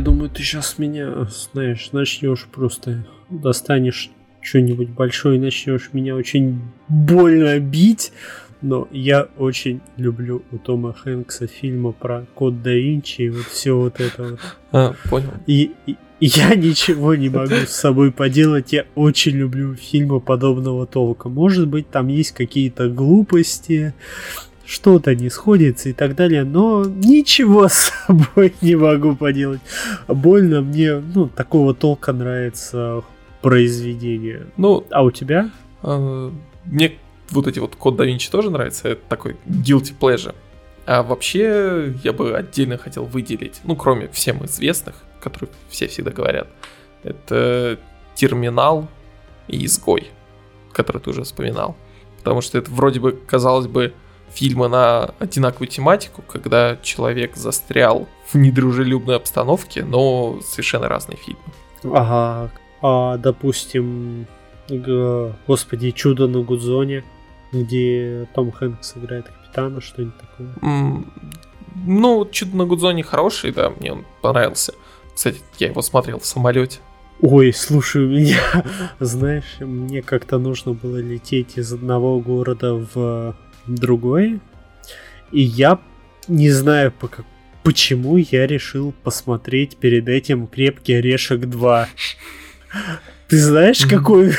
думаю, ты сейчас меня, знаешь, начнешь просто, достанешь что-нибудь большое и начнешь меня очень больно бить. Но я очень люблю у Тома Хэнкса фильмы про Код да Винчи и вот все вот это вот. Понял. И я ничего не могу с собой поделать, я очень люблю фильмы подобного толка. Может быть, там есть какие-то глупости, что-то не сходится и так далее, но ничего с собой не могу поделать. Больно мне, ну, такого толка нравится произведение. Ну, а у тебя? Мне вот эти вот Код да Винчи тоже нравится, это такой guilty pleasure. А вообще я бы отдельно хотел выделить, ну кроме всем известных, которые все всегда говорят, это Терминал и Изгой, который ты уже вспоминал. Потому что это вроде бы, казалось бы, фильмы на одинаковую тематику, когда человек застрял в недружелюбной обстановке, но совершенно разные фильмы. Ага, а, допустим, господи, «Чудо на Гудзоне», где Том Хэнкс играет капитана, что-нибудь такое. Ну, «Чудо на Гудзоне» хороший, да, мне он понравился. Кстати, я его смотрел в самолете. Ой, слушай, у меня, знаешь, мне как-то нужно было лететь из одного города в другой, и я не знаю, почему я решил посмотреть перед этим «Крепкий орешек 2». Ты знаешь, какой...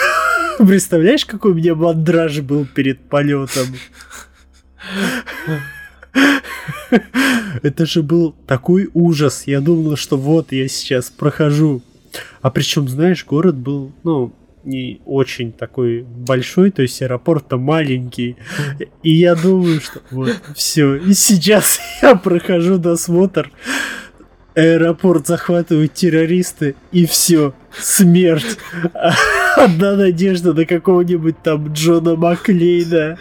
Представляешь, какой у меня мандраж был перед полетом? Это же был такой ужас. Я думал, что вот я сейчас прохожу. А причем, знаешь, город был, ну, не очень такой большой, то есть аэропорт-то маленький. И я думаю, что вот, все. И сейчас я прохожу досмотр. Аэропорт захватывают террористы, и все. Смерть. Одна надежда на какого-нибудь там Джона Маклейна.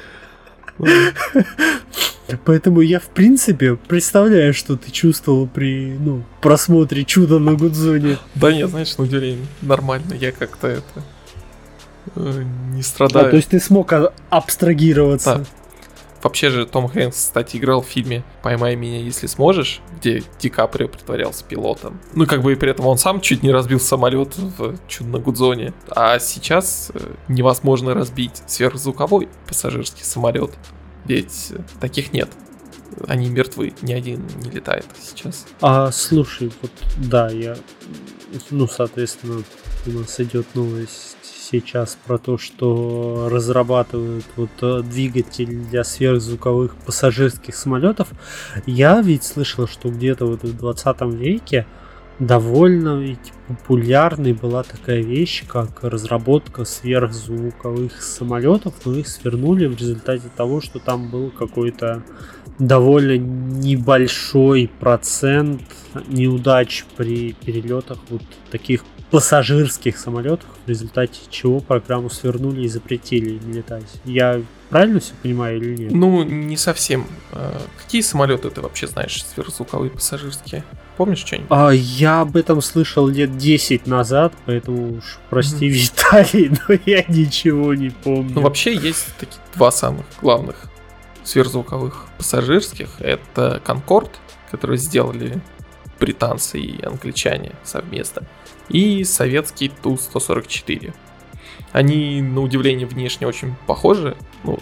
Поэтому я, в принципе, представляю, что ты чувствовал при просмотре «Чудо на Гудзоне». Да нет, знаешь, ну, нормально, я как-то не страдаю. То есть ты смог абстрагироваться. Вообще же Том Хэнкс, кстати, играл в фильме «Поймай меня, если сможешь», где Ди Каприо притворялся пилотом. Ну, как бы, и при этом он сам чуть не разбил самолет в «Чудо на Гудзоне». А сейчас невозможно разбить сверхзвуковой пассажирский самолет, ведь таких нет. Они мертвы, ни один не летает сейчас. А, слушай, вот, да, я... Ну, соответственно, у нас идет новость сейчас про то, что разрабатывают вот двигатель для сверхзвуковых пассажирских самолетов. Я ведь слышал, что где-то вот в 20 веке довольно ведь популярной была такая вещь, как разработка сверхзвуковых самолетов, но их свернули в результате того, что там был какой-то довольно небольшой процент неудач при перелетах вот таких пассажирских самолетах, в результате чего программу свернули и запретили им летать. Я правильно все понимаю или нет? Ну, не совсем. Какие самолеты ты вообще знаешь, сверхзвуковые пассажирские? Помнишь что-нибудь? Я об этом слышал лет 10 назад, поэтому уж прости, Виталий, но я ничего не помню. Ну, вообще есть такие два самых главных сверхзвуковых пассажирских. Это Конкорд, который сделали британцы и англичане совместно, и советский Ту-144. Они, на удивление, внешне очень похожи, ну,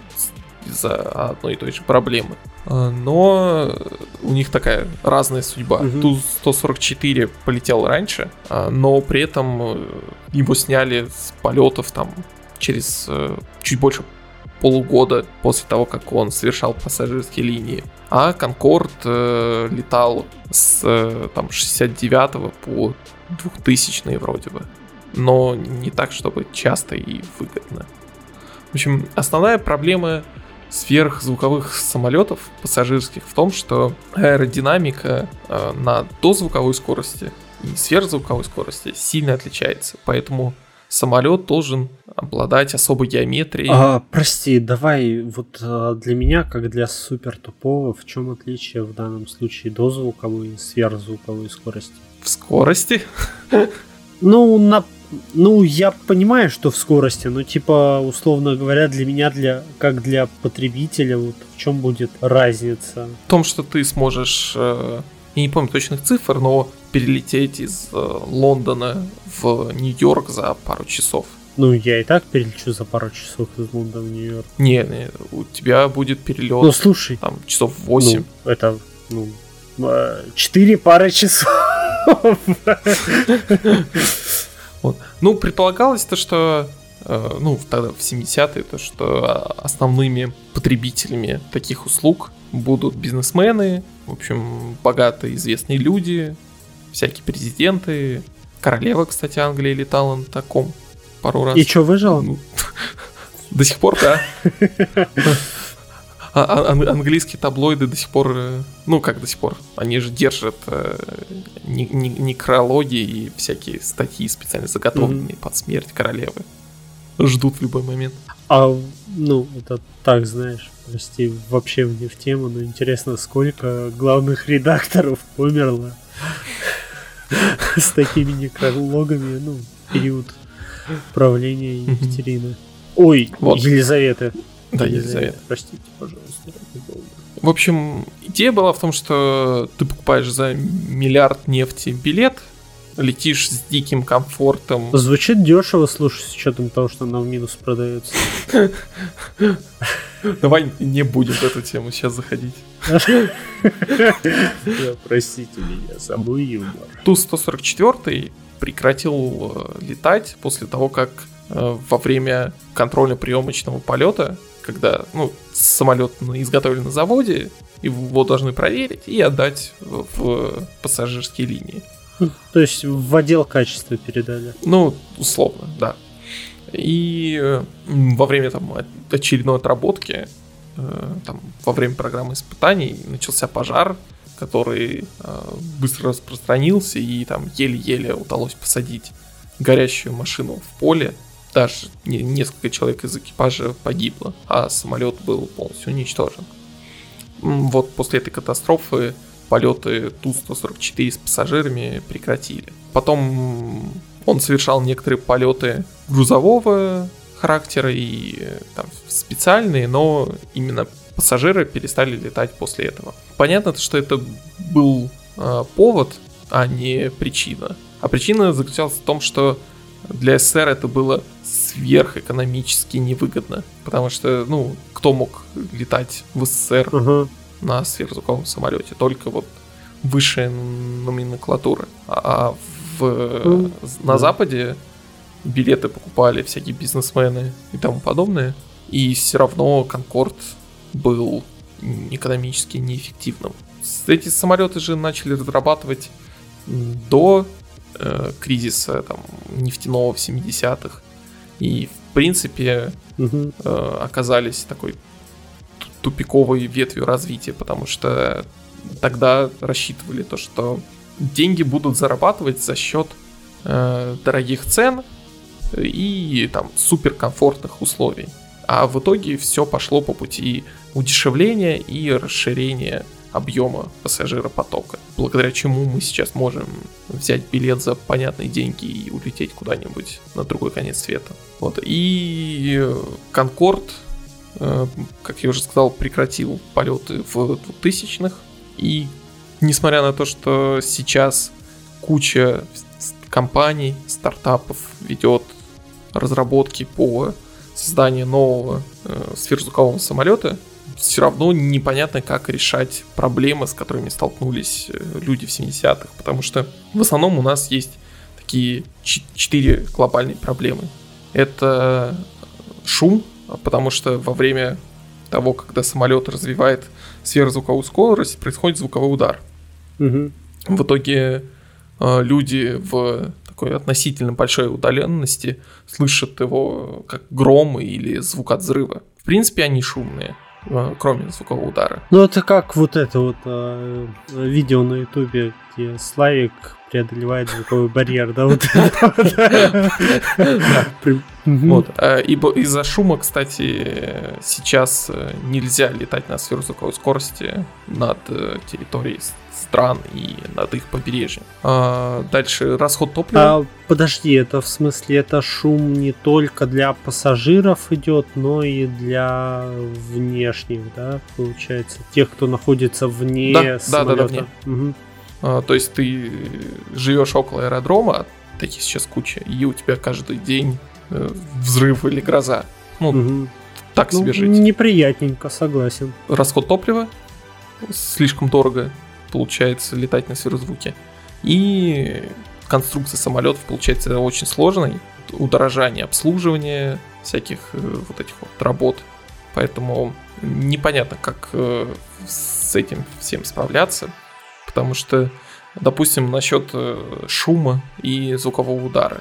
из-за одной и той же проблемы. Но у них такая разная судьба. Ту-144 полетел раньше, но при этом его сняли с полетов там через чуть больше полугода после того, как он совершал пассажирские линии. А Конкорд летал с там 69 по 2000 вроде бы, но не так, чтобы часто и выгодно. В общем, основная проблема сверхзвуковых самолетов пассажирских в том, что аэродинамика на дозвуковой скорости и сверхзвуковой скорости сильно отличается, поэтому самолет должен обладать особой геометрией. Прости, давай вот для меня, как для супер тупого, в чем отличие в данном случае дозвуковой и сверхзвуковой скорости? В скорости? Ну, я понимаю, что в скорости, но типа, условно говоря, для меня, как для потребителя, вот в чем будет разница? В том, что ты сможешь, я не помню точных цифр, но перелететь из Лондона в Нью-Йорк за пару часов. Ну, я и так перелечу за пару часов из Лондона в Нью-Йорк. Не, у тебя будет перелет. Ну, слушай, там часов 8. Ну, это, 4 пары часов. Ну, предполагалось то, что тогда в 70-е, то, что основными потребителями таких услуг будут бизнесмены, в общем, богатые известные люди, всякие президенты. Королева, кстати, Англии летала на таком пару раз. И что, выжила? До сих пор, да. Английские таблоиды до сих пор... Ну, как до сих пор? Они же держат некрологи и всякие статьи, специально заготовленные под смерть королевы. Ждут в любой момент. Это так, знаешь, прости, вообще не в тему, но интересно, сколько главных редакторов померло с такими некрологами, период правления Екатерины. Ой, Елизаветы. Да, Елизавета. Простите, пожалуйста. В общем, идея была в том, что ты покупаешь за миллиард нефти билет, летишь с диким комфортом. Звучит дешево, слушай, с учетом того, что она в минус продается. Давай не будем в эту тему сейчас заходить. Простите меня, самый юмор. Ту-144 прекратил летать после того, как во время контрольно-приемочного полета, когда самолет изготовлен на заводе, его должны проверить и отдать в пассажирские линии. То есть в отдел качества передали. Ну, условно, да. И во время очередной отработки, во время программы испытаний начался пожар, который быстро распространился, и еле-еле удалось посадить горящую машину в поле. Даже несколько человек из экипажа погибло, а самолет был полностью уничтожен. Вот после этой катастрофы полеты Ту-144 с пассажирами прекратили. Потом он совершал некоторые полеты грузового характера и там, специальные, но именно пассажиры перестали летать после этого. Понятно, что это был повод, а не причина. А причина заключалась в том, что для СССР это было сверхэкономически невыгодно, потому что, ну, кто мог летать в СССР на сверхзвуковом самолете? Только вот высшая номенклатура. А на Западе билеты покупали всякие бизнесмены и тому подобное, и все равно Конкорд был экономически неэффективным. Эти самолеты же начали разрабатывать до кризиса там, нефтяного в 70-х. И, в принципе, оказались такой тупиковой ветвью развития, потому что тогда рассчитывали то, что деньги будут зарабатывать за счет дорогих цен и там, суперкомфортных условий. А в итоге все пошло по пути удешевления и расширения объема пассажиропотока, благодаря чему мы сейчас можем взять билет за понятные деньги и улететь куда-нибудь на другой конец света. Вот. И Конкорд, как я уже сказал, прекратил полеты в 2000-х. И несмотря на то, что сейчас куча компаний, стартапов ведет разработки по созданию нового сверхзвукового самолета, все равно непонятно, как решать проблемы, с которыми столкнулись люди в 70-х, потому что в основном у нас есть такие 4 глобальные проблемы. Это шум, потому что во время того, когда самолет развивает сверхзвуковую скорость, происходит звуковой удар. В итоге люди в такой относительно большой удаленности слышат его как гром или звук от взрыва. В принципе, они шумные, кроме звукового удара. Ну это как вот это вот видео на ютубе, где Славик преодолевает звуковой барьер, да? Вот. Из-за шума, кстати, сейчас нельзя летать на сверхзвуковой скорости над территорией стран и над их побережьем. Дальше расход топлива. Подожди, это в смысле, это шум не только для пассажиров идет, но и для внешних, да, получается, тех, кто находится вне самолета. Вне. То есть ты живешь около аэродрома, таких сейчас куча, и у тебя каждый день взрыв или гроза. Ну, так себе жить. Неприятненько, согласен. Расход топлива. Слишком дорого получается летать на сверхзвуке. И конструкция самолетов получается очень сложной. Удорожание обслуживания всяких вот этих вот работ. Поэтому непонятно, как с этим всем справляться. Потому что, допустим, насчет шума и звукового удара.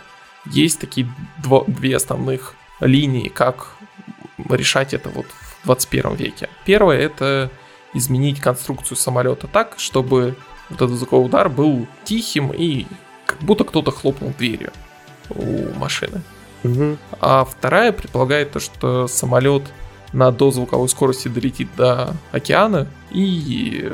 Есть такие две основных линии, как решать это вот в 21 веке. Первое — это изменить конструкцию самолета так, чтобы вот этот звуковой удар был тихим и как будто кто-то хлопнул дверью у машины. А вторая предполагает то, что самолет на дозвуковой скорости долетит до океана и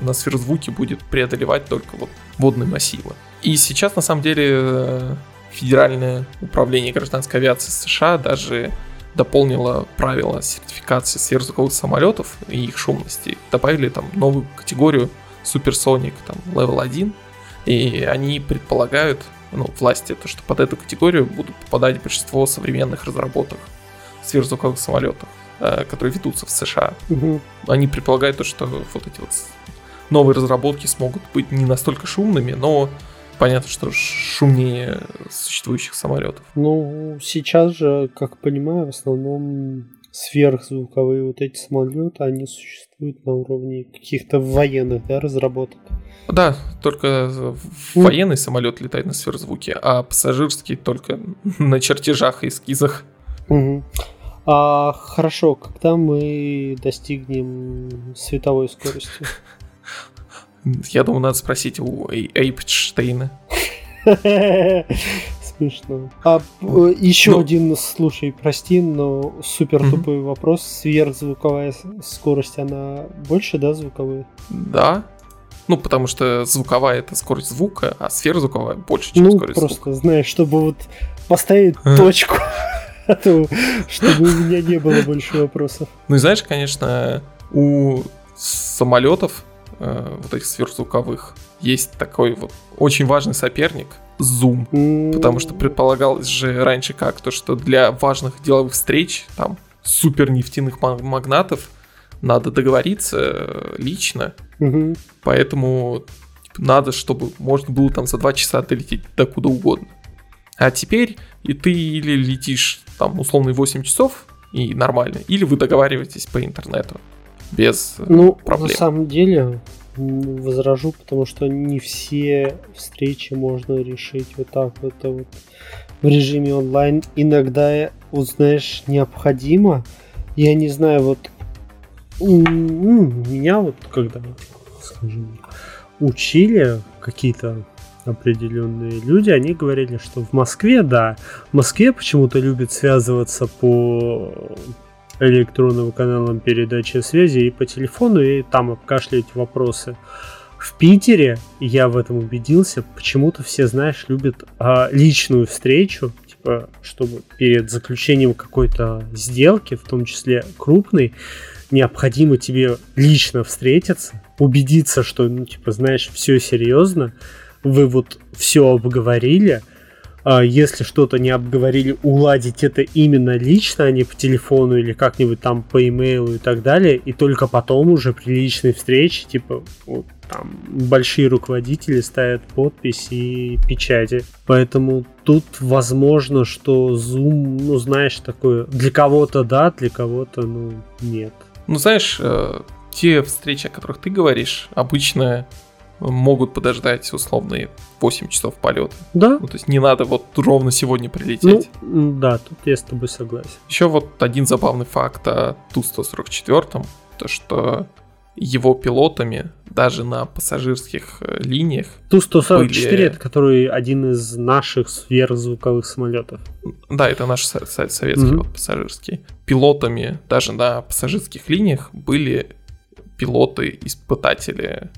на сверхзвуке будет преодолевать только вот водные массивы. И сейчас, на самом деле, Федеральное управление гражданской авиации США даже дополнило правила сертификации сверхзвуковых самолетов и их шумности. Добавили там новую категорию Supersonic, там, Level 1. И они предполагают, ну, власти, то, что под эту категорию будут попадать большинство современных разработок сверхзвуковых самолетов, которые ведутся в США. Они предполагают то, что вот эти вот новые разработки смогут быть не настолько шумными, но понятно, что шумнее существующих самолетов. Ну, сейчас же, как понимаю, в основном сверхзвуковые вот эти самолеты, они существуют на уровне каких-то военных, да, разработок. Да, только военный самолет летает на сверхзвуке, а пассажирский только на чертежах и эскизах. Хорошо, когда мы достигнем световой скорости? Я думаю, надо спросить у Эйпштейна. В смешно. А еще один, слушай, прости, но супер тупой вопрос. Сверхзвуковая скорость, она больше, да, звуковая? Да. Ну, потому что звуковая — это скорость звука, а сверхзвуковая больше, чем скорость звука. Ну, просто, знаешь, чтобы вот поставить точку, чтобы у меня не было больше вопросов. Ну и знаешь, конечно, у самолетов вот этих сверхзвуковых есть такой вот очень важный соперник — зум. Потому что предполагалось же раньше как то, что для важных деловых встреч, там, супер нефтяных магнатов надо договориться лично. Поэтому типа, надо, чтобы можно было там за 2 часа долететь до куда угодно. А теперь и ты или летишь там условно 8 часов и нормально, или вы договариваетесь по интернету без проблем. На самом деле возражу, потому что не все встречи можно решить вот так вот, это вот в режиме онлайн. Иногда, вот знаешь, необходимо. Я не знаю, вот меня вот когда, скажем, учили какие-то определенные люди, они говорили, что в Москве, да, в Москве почему-то любят связываться по электронным каналам передачи связи и по телефону, и там обкашлять вопросы. В Питере, я в этом убедился, почему-то все, знаешь, любят личную встречу, типа, чтобы перед заключением какой-то сделки, в том числе крупной, необходимо тебе лично встретиться, убедиться, что, ну, типа, знаешь, все серьезно, вы вот все обговорили. Если что-то не обговорили, уладить это именно лично, а не по телефону или как-нибудь там по имейлу и так далее. И только потом уже при личной встрече, типа, вот там большие руководители ставят подпись и печати. Поэтому тут возможно, что Zoom, ну, знаешь, такое для кого-то да, для кого-то, ну, нет. Ну, знаешь, те встречи, о которых ты говоришь, обычно могут подождать условные 8 часов полета. Да. Ну, то есть не надо вот ровно сегодня прилететь. Ну, да, тут я с тобой согласен. Еще вот один забавный факт о Ту-144, то что его пилотами даже на пассажирских линиях Ту-144 были... это который один из наших сверхзвуковых самолетов. Да, это наш советский вот, пассажирский. Пилотами даже на пассажирских линиях были пилоты-испытатели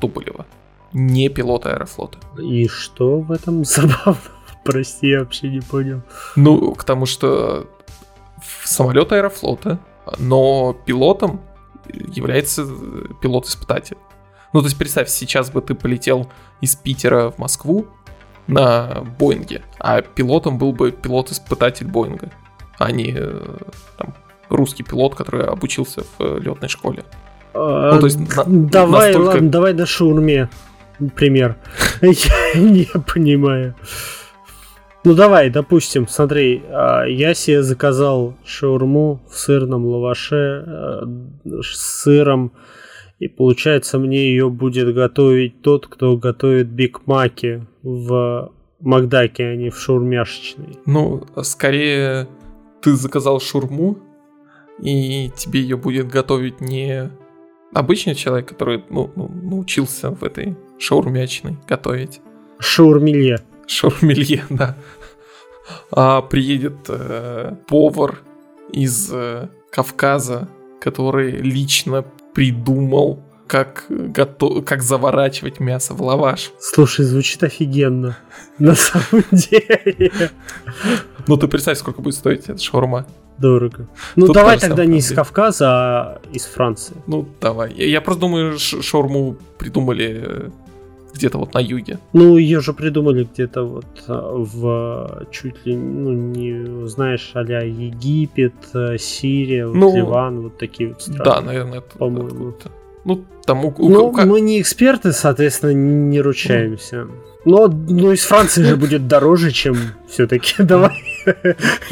Туполева, не пилот Аэрофлота. И что в этом забавно? Прости, я вообще не понял. Ну, к тому, что самолет Аэрофлота, но пилотом является пилот-испытатель. Ну, то есть, представь, сейчас бы ты полетел из Питера в Москву на Боинге, а пилотом был бы пилот-испытатель Боинга, а не там, русский пилот, который обучился в летной школе. Ну, то есть давай, настолько... ладно, давай на шаурме пример. Я не понимаю. Ну давай, допустим, смотри, я себе заказал шаурму в сырном лаваше с сыром, и получается мне ее будет готовить тот, кто готовит бигмаки в Макдаке, а не в шаурмяшечной. Ну, скорее ты заказал шаурму, и тебе ее будет готовить не... обычный человек, который научился в этой шаурмячной готовить. Шаурмелье. Шаурмелье, да. А приедет повар из Кавказа, который лично придумал, как заворачивать мясо в лаваш. Слушай, звучит офигенно. На самом деле. Ну ты представь, сколько будет стоить эта шаурма. Дорого. Ну, тут давай тогда не из Кавказа, а из Франции. Ну, давай. Я просто думаю, шаурму придумали где-то вот на юге. Ну, ее же придумали где-то вот в чуть ли, ну, не знаешь, а-ля Египет, Сирия, вот, ну, Ливан, вот такие вот страны. Да, наверное, это, по-моему. Это. Ну, там мы не эксперты, соответственно, не ручаемся. Но из Франции же будет дороже, чем все-таки. Давай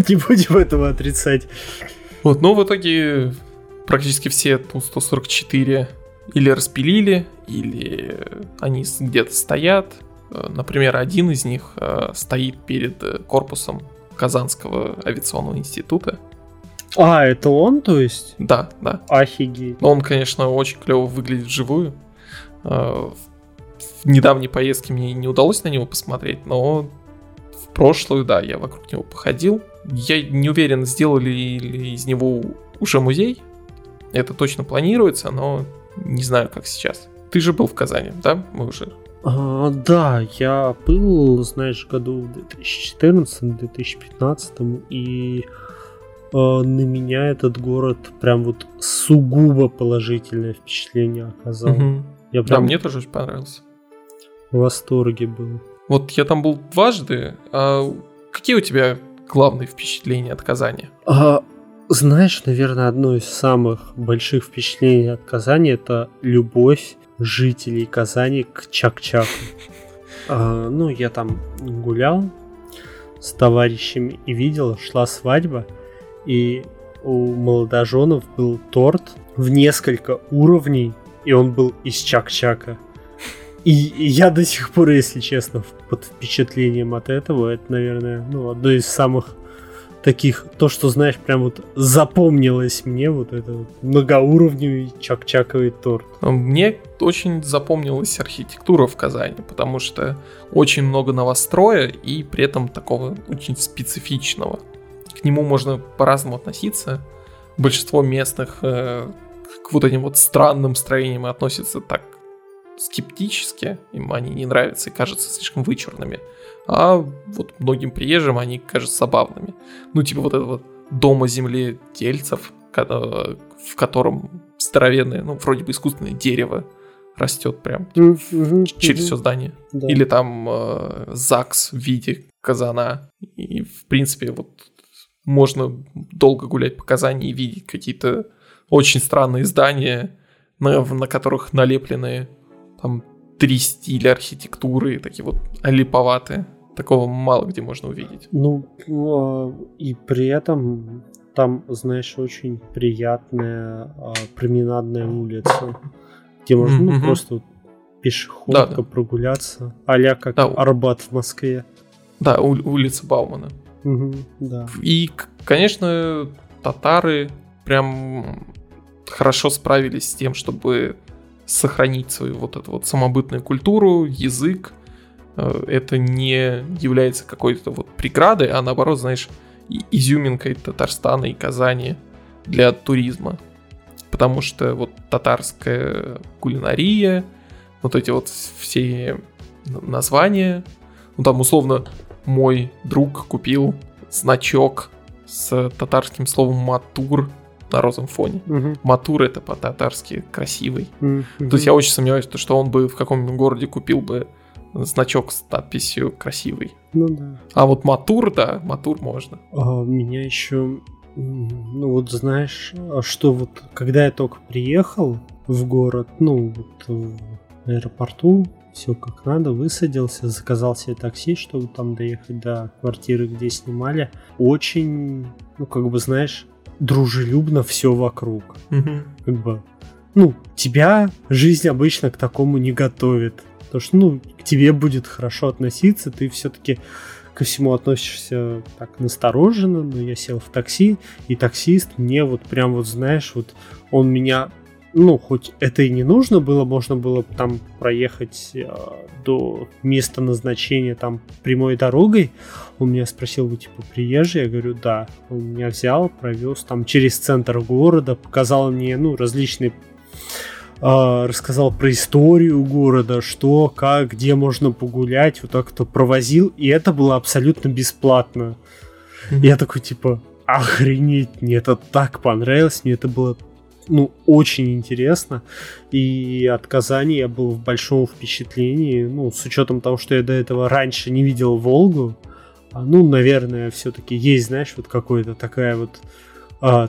не будем этого отрицать. Вот, но в итоге практически все Ту-144 или распилили, или они где-то стоят. Например, один из них стоит перед корпусом Казанского авиационного института. А, это он, то есть? Да, да. Офигеть. Он, конечно, очень клево выглядит вживую. В недавней поездке мне не удалось на него посмотреть, но прошлую, да, я вокруг него походил. Я не уверен, сделали ли из него уже музей. Это точно планируется, но не знаю, как сейчас. Ты же был в Казани, да? Мы уже... да, я был, знаешь, году в 2014-2015, и на меня этот город прям вот сугубо положительное впечатление оказал. Угу. Я прям... Да, мне тоже очень понравился. В восторге был. Вот я там был дважды. А какие у тебя главные впечатления от Казани? Знаешь, наверное, одно из самых больших впечатлений от Казани — это любовь жителей Казани к Чак-Чаку. Ну, я там гулял с товарищами и видел, шла свадьба, и у молодоженов был торт в несколько уровней, и он был из Чак-Чака. И я до сих пор, если честно, под впечатлением от этого. Это, наверное, ну, одно из самых таких, то, что, знаешь, прям вот запомнилось мне, вот этот многоуровневый чак-чаковый торт. Мне очень запомнилась архитектура в Казани, потому что очень много новостроя и при этом такого очень специфичного. К нему можно по-разному относиться. Большинство местных к вот этим вот странным строениям относятся так скептически, им они не нравятся и кажутся слишком вычурными. А вот многим приезжим они кажутся забавными. Ну, типа вот этого дома земледельцев, в котором здоровенное, ну, вроде бы искусственное дерево растет прям через все здание. Да. Или там ЗАГС в виде казана. И, в принципе, вот можно долго гулять по Казани и видеть какие-то очень странные здания, на которых налеплены там 3 стиля архитектуры, такие вот липоватые. Такого мало где можно увидеть. Ну, и при этом там, знаешь, очень приятная променадная улица, где можно просто пешеходка прогуляться, а-ля как Арбат в Москве. Да, улица Баумана. И, конечно, татары прям хорошо справились с тем, чтобы сохранить свою вот эту вот самобытную культуру, язык. Это не является какой-то вот преградой, а наоборот, знаешь, изюминкой Татарстана и Казани для туризма. Потому что вот татарская кулинария, вот эти вот все названия. Ну там условно мой друг купил значок с татарским словом «матур» на розовом фоне. Матур — это по-татарски красивый. То есть я очень сомневаюсь, что он бы в каком-нибудь городе купил бы значок с надписью «красивый». Ну да. А вот матур, да, матур можно. Меня еще, ну вот знаешь, что вот когда я только приехал в город, ну вот в аэропорту, все как надо, высадился, заказал себе такси, чтобы там доехать до квартиры, где снимали. Очень, ну как бы знаешь, дружелюбно все вокруг. Как бы, ну, тебя жизнь обычно к такому не готовит. Потому что, ну, к тебе будет хорошо относиться, ты все-таки ко всему относишься так настороженно. Но я сел в такси, и таксист мне вот прям вот, знаешь, вот он меня, ну, хоть это и не нужно было, можно было там проехать до места назначения там прямой дорогой. Он меня спросил, вы типа приезжий? Я говорю, да. Он меня взял, провез там через центр города, показал мне, ну, различные... рассказал про историю города, что, как, где можно погулять, вот так-то провозил, и это было абсолютно бесплатно. Я такой, типа, охренеть, мне это так понравилось, мне это было, ну, очень интересно, и от Казани я был в большом впечатлении, ну, с учетом того, что я до этого раньше не видел Волгу, ну, наверное, все-таки есть, знаешь, вот какая-то такая вот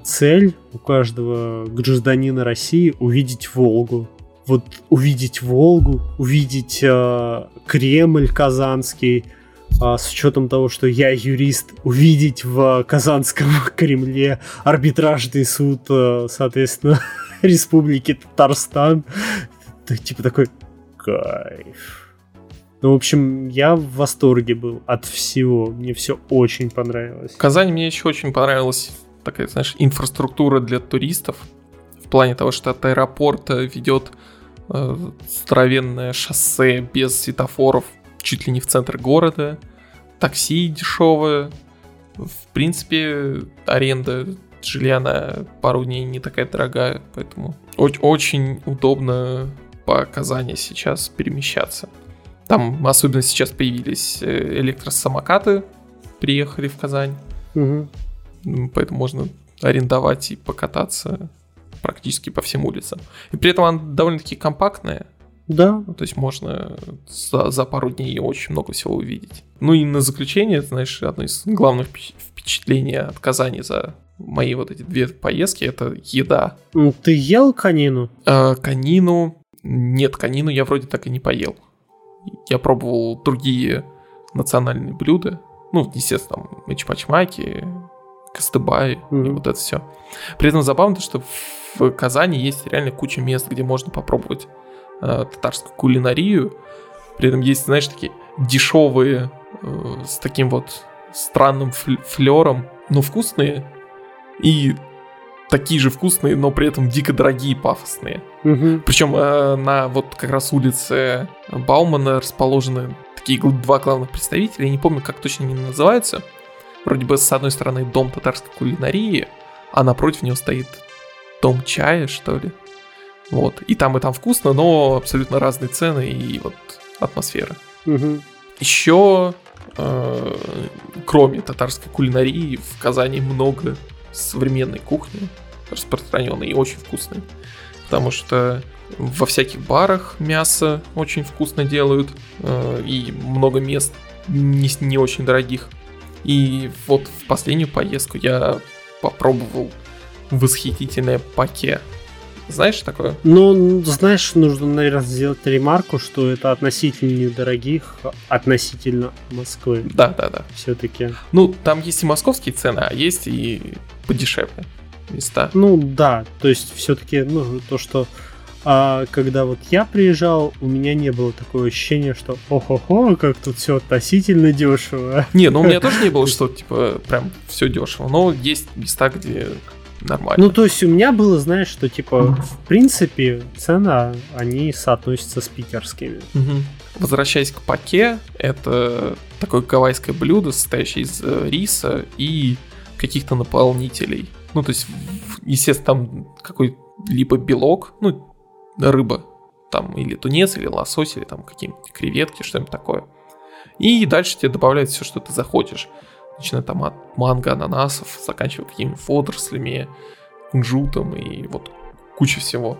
цель у каждого гражданина России — увидеть Волгу. Вот увидеть Волгу, увидеть Кремль казанский, с учетом того, что я юрист, увидеть в казанском Кремле арбитражный суд, соответственно, Республики Татарстан. Это, типа, такой кайф. Ну, в общем, я в восторге был от всего. Мне все очень понравилось. В Казани мне еще очень понравилось такая, знаешь, инфраструктура для туристов, в плане того, что от аэропорта ведет здоровенное шоссе без светофоров чуть ли не в центр города, такси дешевое. В принципе, аренда жилья на пару дней не такая дорогая, поэтому очень удобно по Казани сейчас перемещаться. Там особенно сейчас появились электросамокаты, приехали в Казань, поэтому можно арендовать и покататься практически по всем улицам. И при этом она довольно-таки компактная. Да. То есть можно за пару дней очень много всего увидеть. Ну и на заключение, знаешь, одно из главных впечатлений от Казани за мои вот эти две поездки — это еда. Ты ел конину? Конину? Нет, конину я вроде так и не поел. Я пробовал другие национальные блюда. Ну, естественно, там эчмачмаки, кастыбай и вот это все. При этом забавно, что в Казани есть реально куча мест, где можно попробовать татарскую кулинарию. При этом есть, знаешь, такие дешевые, с таким вот странным флером, но вкусные. И такие же вкусные, но при этом дико дорогие, пафосные. Причем на вот как раз улице Баумана расположены такие два главных представителя. Я не помню, как точно они называются. Вроде бы с одной стороны дом татарской кулинарии, а напротив него стоит дом чая, что ли. Вот. И там вкусно, но абсолютно разные цены и вот атмосфера. Еще, кроме татарской кулинарии, в Казани много современной кухни, распространенной и очень вкусной. Потому что во всяких барах мясо очень вкусно делают, и много мест не очень дорогих. И вот в последнюю поездку я попробовал восхитительное поке. Знаешь такое? Ну, знаешь, нужно, наверное, сделать ремарку, что это относительно недорогих, относительно Москвы. Да. Все-таки. Ну, там есть и московские цены, а есть и подешевле места. Ну, да, то есть все-таки, ну, то, что когда вот я приезжал, у меня не было такого ощущения, что о-хо-хо, как тут все относительно дешево. Не, ну у меня тоже не было, что типа прям все дешево, но есть места, где... Нормально. Ну, то есть у меня было, знаешь, что, типа, в принципе, цены, они соотносятся с питерскими. Возвращаясь к поке, это такое гавайское блюдо, состоящее из риса и каких-то наполнителей. Ну, то есть, естественно, там какой-либо белок, ну, рыба, там, или тунец, или лосось, или там какие-нибудь креветки, что-нибудь такое. И дальше тебе добавляют все, что ты захочешь. Начиная там от манго, ананасов, заканчивая какими-то водорослями, кунжутом и вот куча всего.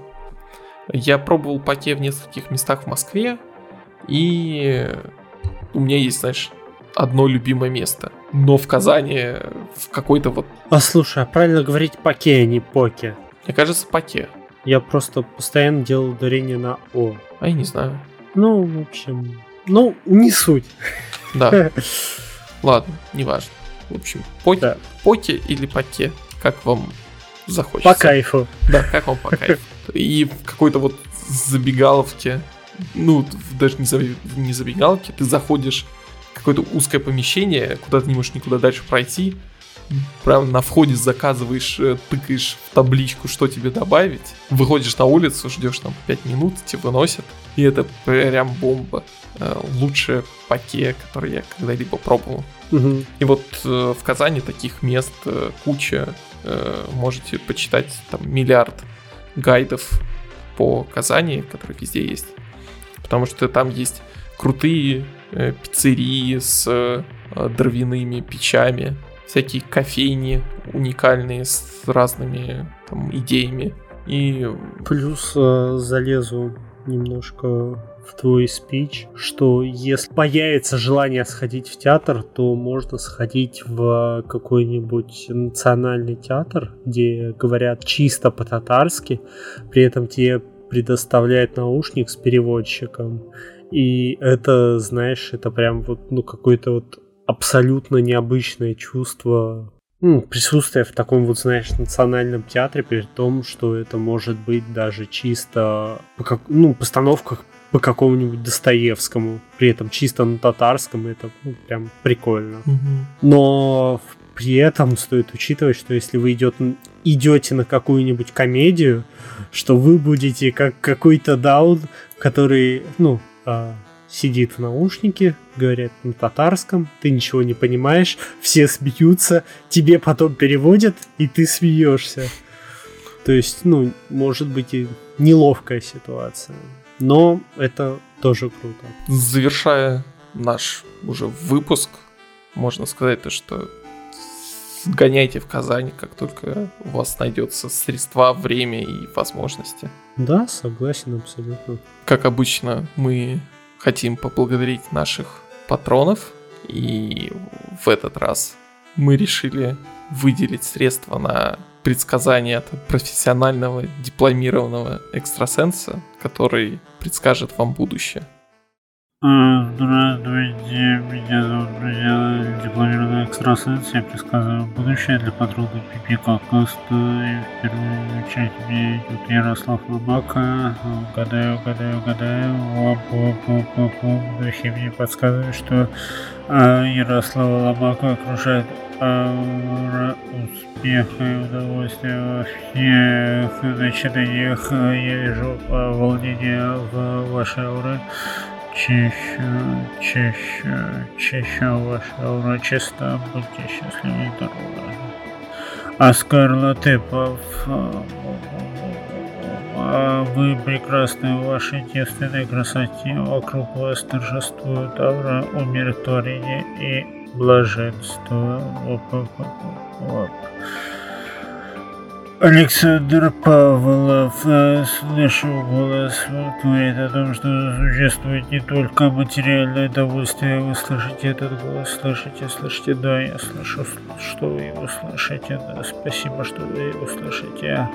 Я пробовал поке в нескольких местах в Москве, и у меня есть, знаешь, одно любимое место. Но в Казани в какой-то вот... А слушай, а правильно говорить поке, а не поке? Мне кажется, поке. Я просто постоянно делал ударение на «о». А я не знаю. Ну, в общем... Ну, не суть. Да. Ладно, неважно. В общем, да. Поке или поке, как вам захочется. По кайфу. Да, как вам по кайфу. И в какой-то вот забегаловке, ну, даже не забегаловке, ты заходишь в какое-то узкое помещение, куда ты не можешь никуда дальше пройти, прямо на входе заказываешь, тыкаешь в табличку, что тебе добавить, выходишь на улицу, ждешь там 5 минут, тебе выносят, и это прям бомба. Лучшее поке, которое я когда-либо пробовал. И вот в Казани таких мест куча. Можете почитать там миллиард гайдов по Казани, которые везде есть. Потому что там есть крутые пиццерии с дровяными печами, всякие кофейни уникальные с разными там идеями. И плюс залезу немножко в твой спич, что если появится желание сходить в театр, то можно сходить в какой-нибудь национальный театр, где говорят чисто по-татарски, при этом тебе предоставляют наушник с переводчиком. И это, знаешь, это прям вот, ну, какое-то вот абсолютно необычное чувство, ну, присутствия в таком вот, знаешь, национальном театре, при том, что это может быть даже чисто постановках по какому-нибудь Достоевскому, при этом чисто на татарском, это прям прикольно. Но при этом стоит учитывать, что если вы идете на какую-нибудь комедию, что вы будете как какой-то даун, который сидит в наушнике, говорят на татарском, ты ничего не понимаешь, все смеются, тебе потом переводят, и ты смеешься. То есть, ну, может быть и неловкая ситуация, но это тоже круто. Завершая наш уже выпуск, можно сказать, что гоняйте в Казань, как только у вас найдется средства, время и возможности. Да, согласен абсолютно. Как обычно, мы хотим поблагодарить наших патронов, и в этот раз мы решили выделить средства на предсказание от профессионального дипломированного экстрасенса, который предскажет вам будущее. Здравствуйте, меня зовут дипломированный экстрасенс, я предсказываю будущее для патрона Бибика Каста, и в первую очередь мне идет Ярослав Рыбака, угадаю, будущее мне подсказывает, что Ярослава Рыбака окружает аура успеха и удовольствия во всех начинаниях, я вижу волнение в вашей ауре. Чаще ваша ура чиста, будьте счастливы и здоровы. Оскар Латыпов, вы прекрасны в вашей девственной красоте, вокруг вас торжествует аура умиротворения и блаженства. Александр Павлов, слышу голос, говорит о том, что существует не только материальное удовольствие. Вы слышите этот голос? Слышите? Да, я слышу, что вы его слышите. Да, спасибо, что вы его слышите.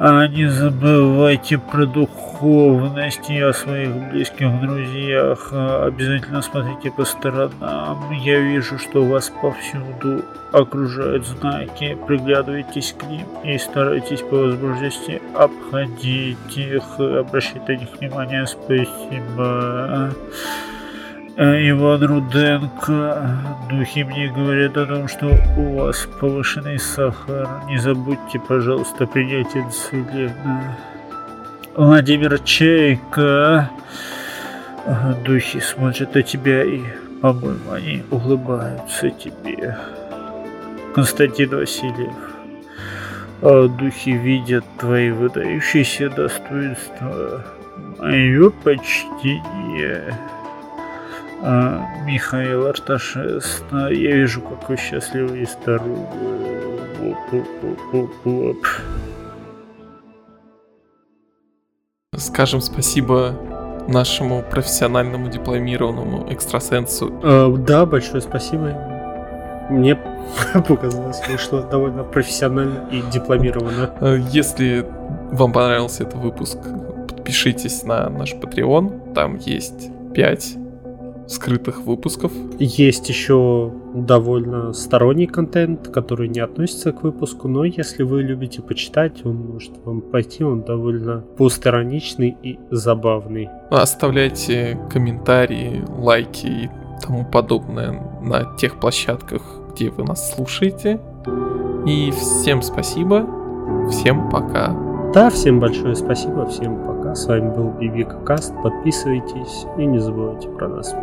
А не забывайте про духовность и о своих близких друзьях. Обязательно смотрите по сторонам. Я вижу, что вас повсюду окружают знаки. Приглядывайтесь к ним и старайтесь по возможности обходить их, обращать на них внимание. Спасибо. Иван Руденко. Духи мне говорят о том, что у вас повышенный сахар. Не забудьте, пожалуйста, принять инсулин. Владимир Чайка. Духи смотрят на тебя и, по-моему, они улыбаются тебе. Константин Васильев. Духи видят твои выдающиеся достоинства, мое почтение. Михаил Арташес, я вижу, какой счастливый и здоровый. Скажем спасибо нашему профессиональному дипломированному экстрасенсу. Да, большое спасибо. Мне показалось, вышло довольно профессионально и дипломировано. Если вам понравился этот выпуск, подпишитесь на наш Patreon. Там есть 5 скрытых выпусков. Есть еще довольно сторонний контент, который не относится к выпуску, но если вы любите почитать, он может вам пойти. Он довольно постороничный и забавный. Оставляйте комментарии, лайки и тому подобное на тех площадках, где вы нас слушаете. И всем спасибо, всем пока. Да, всем большое спасибо, всем пока. С вами был Бибика Каст, подписывайтесь и не забывайте про нас.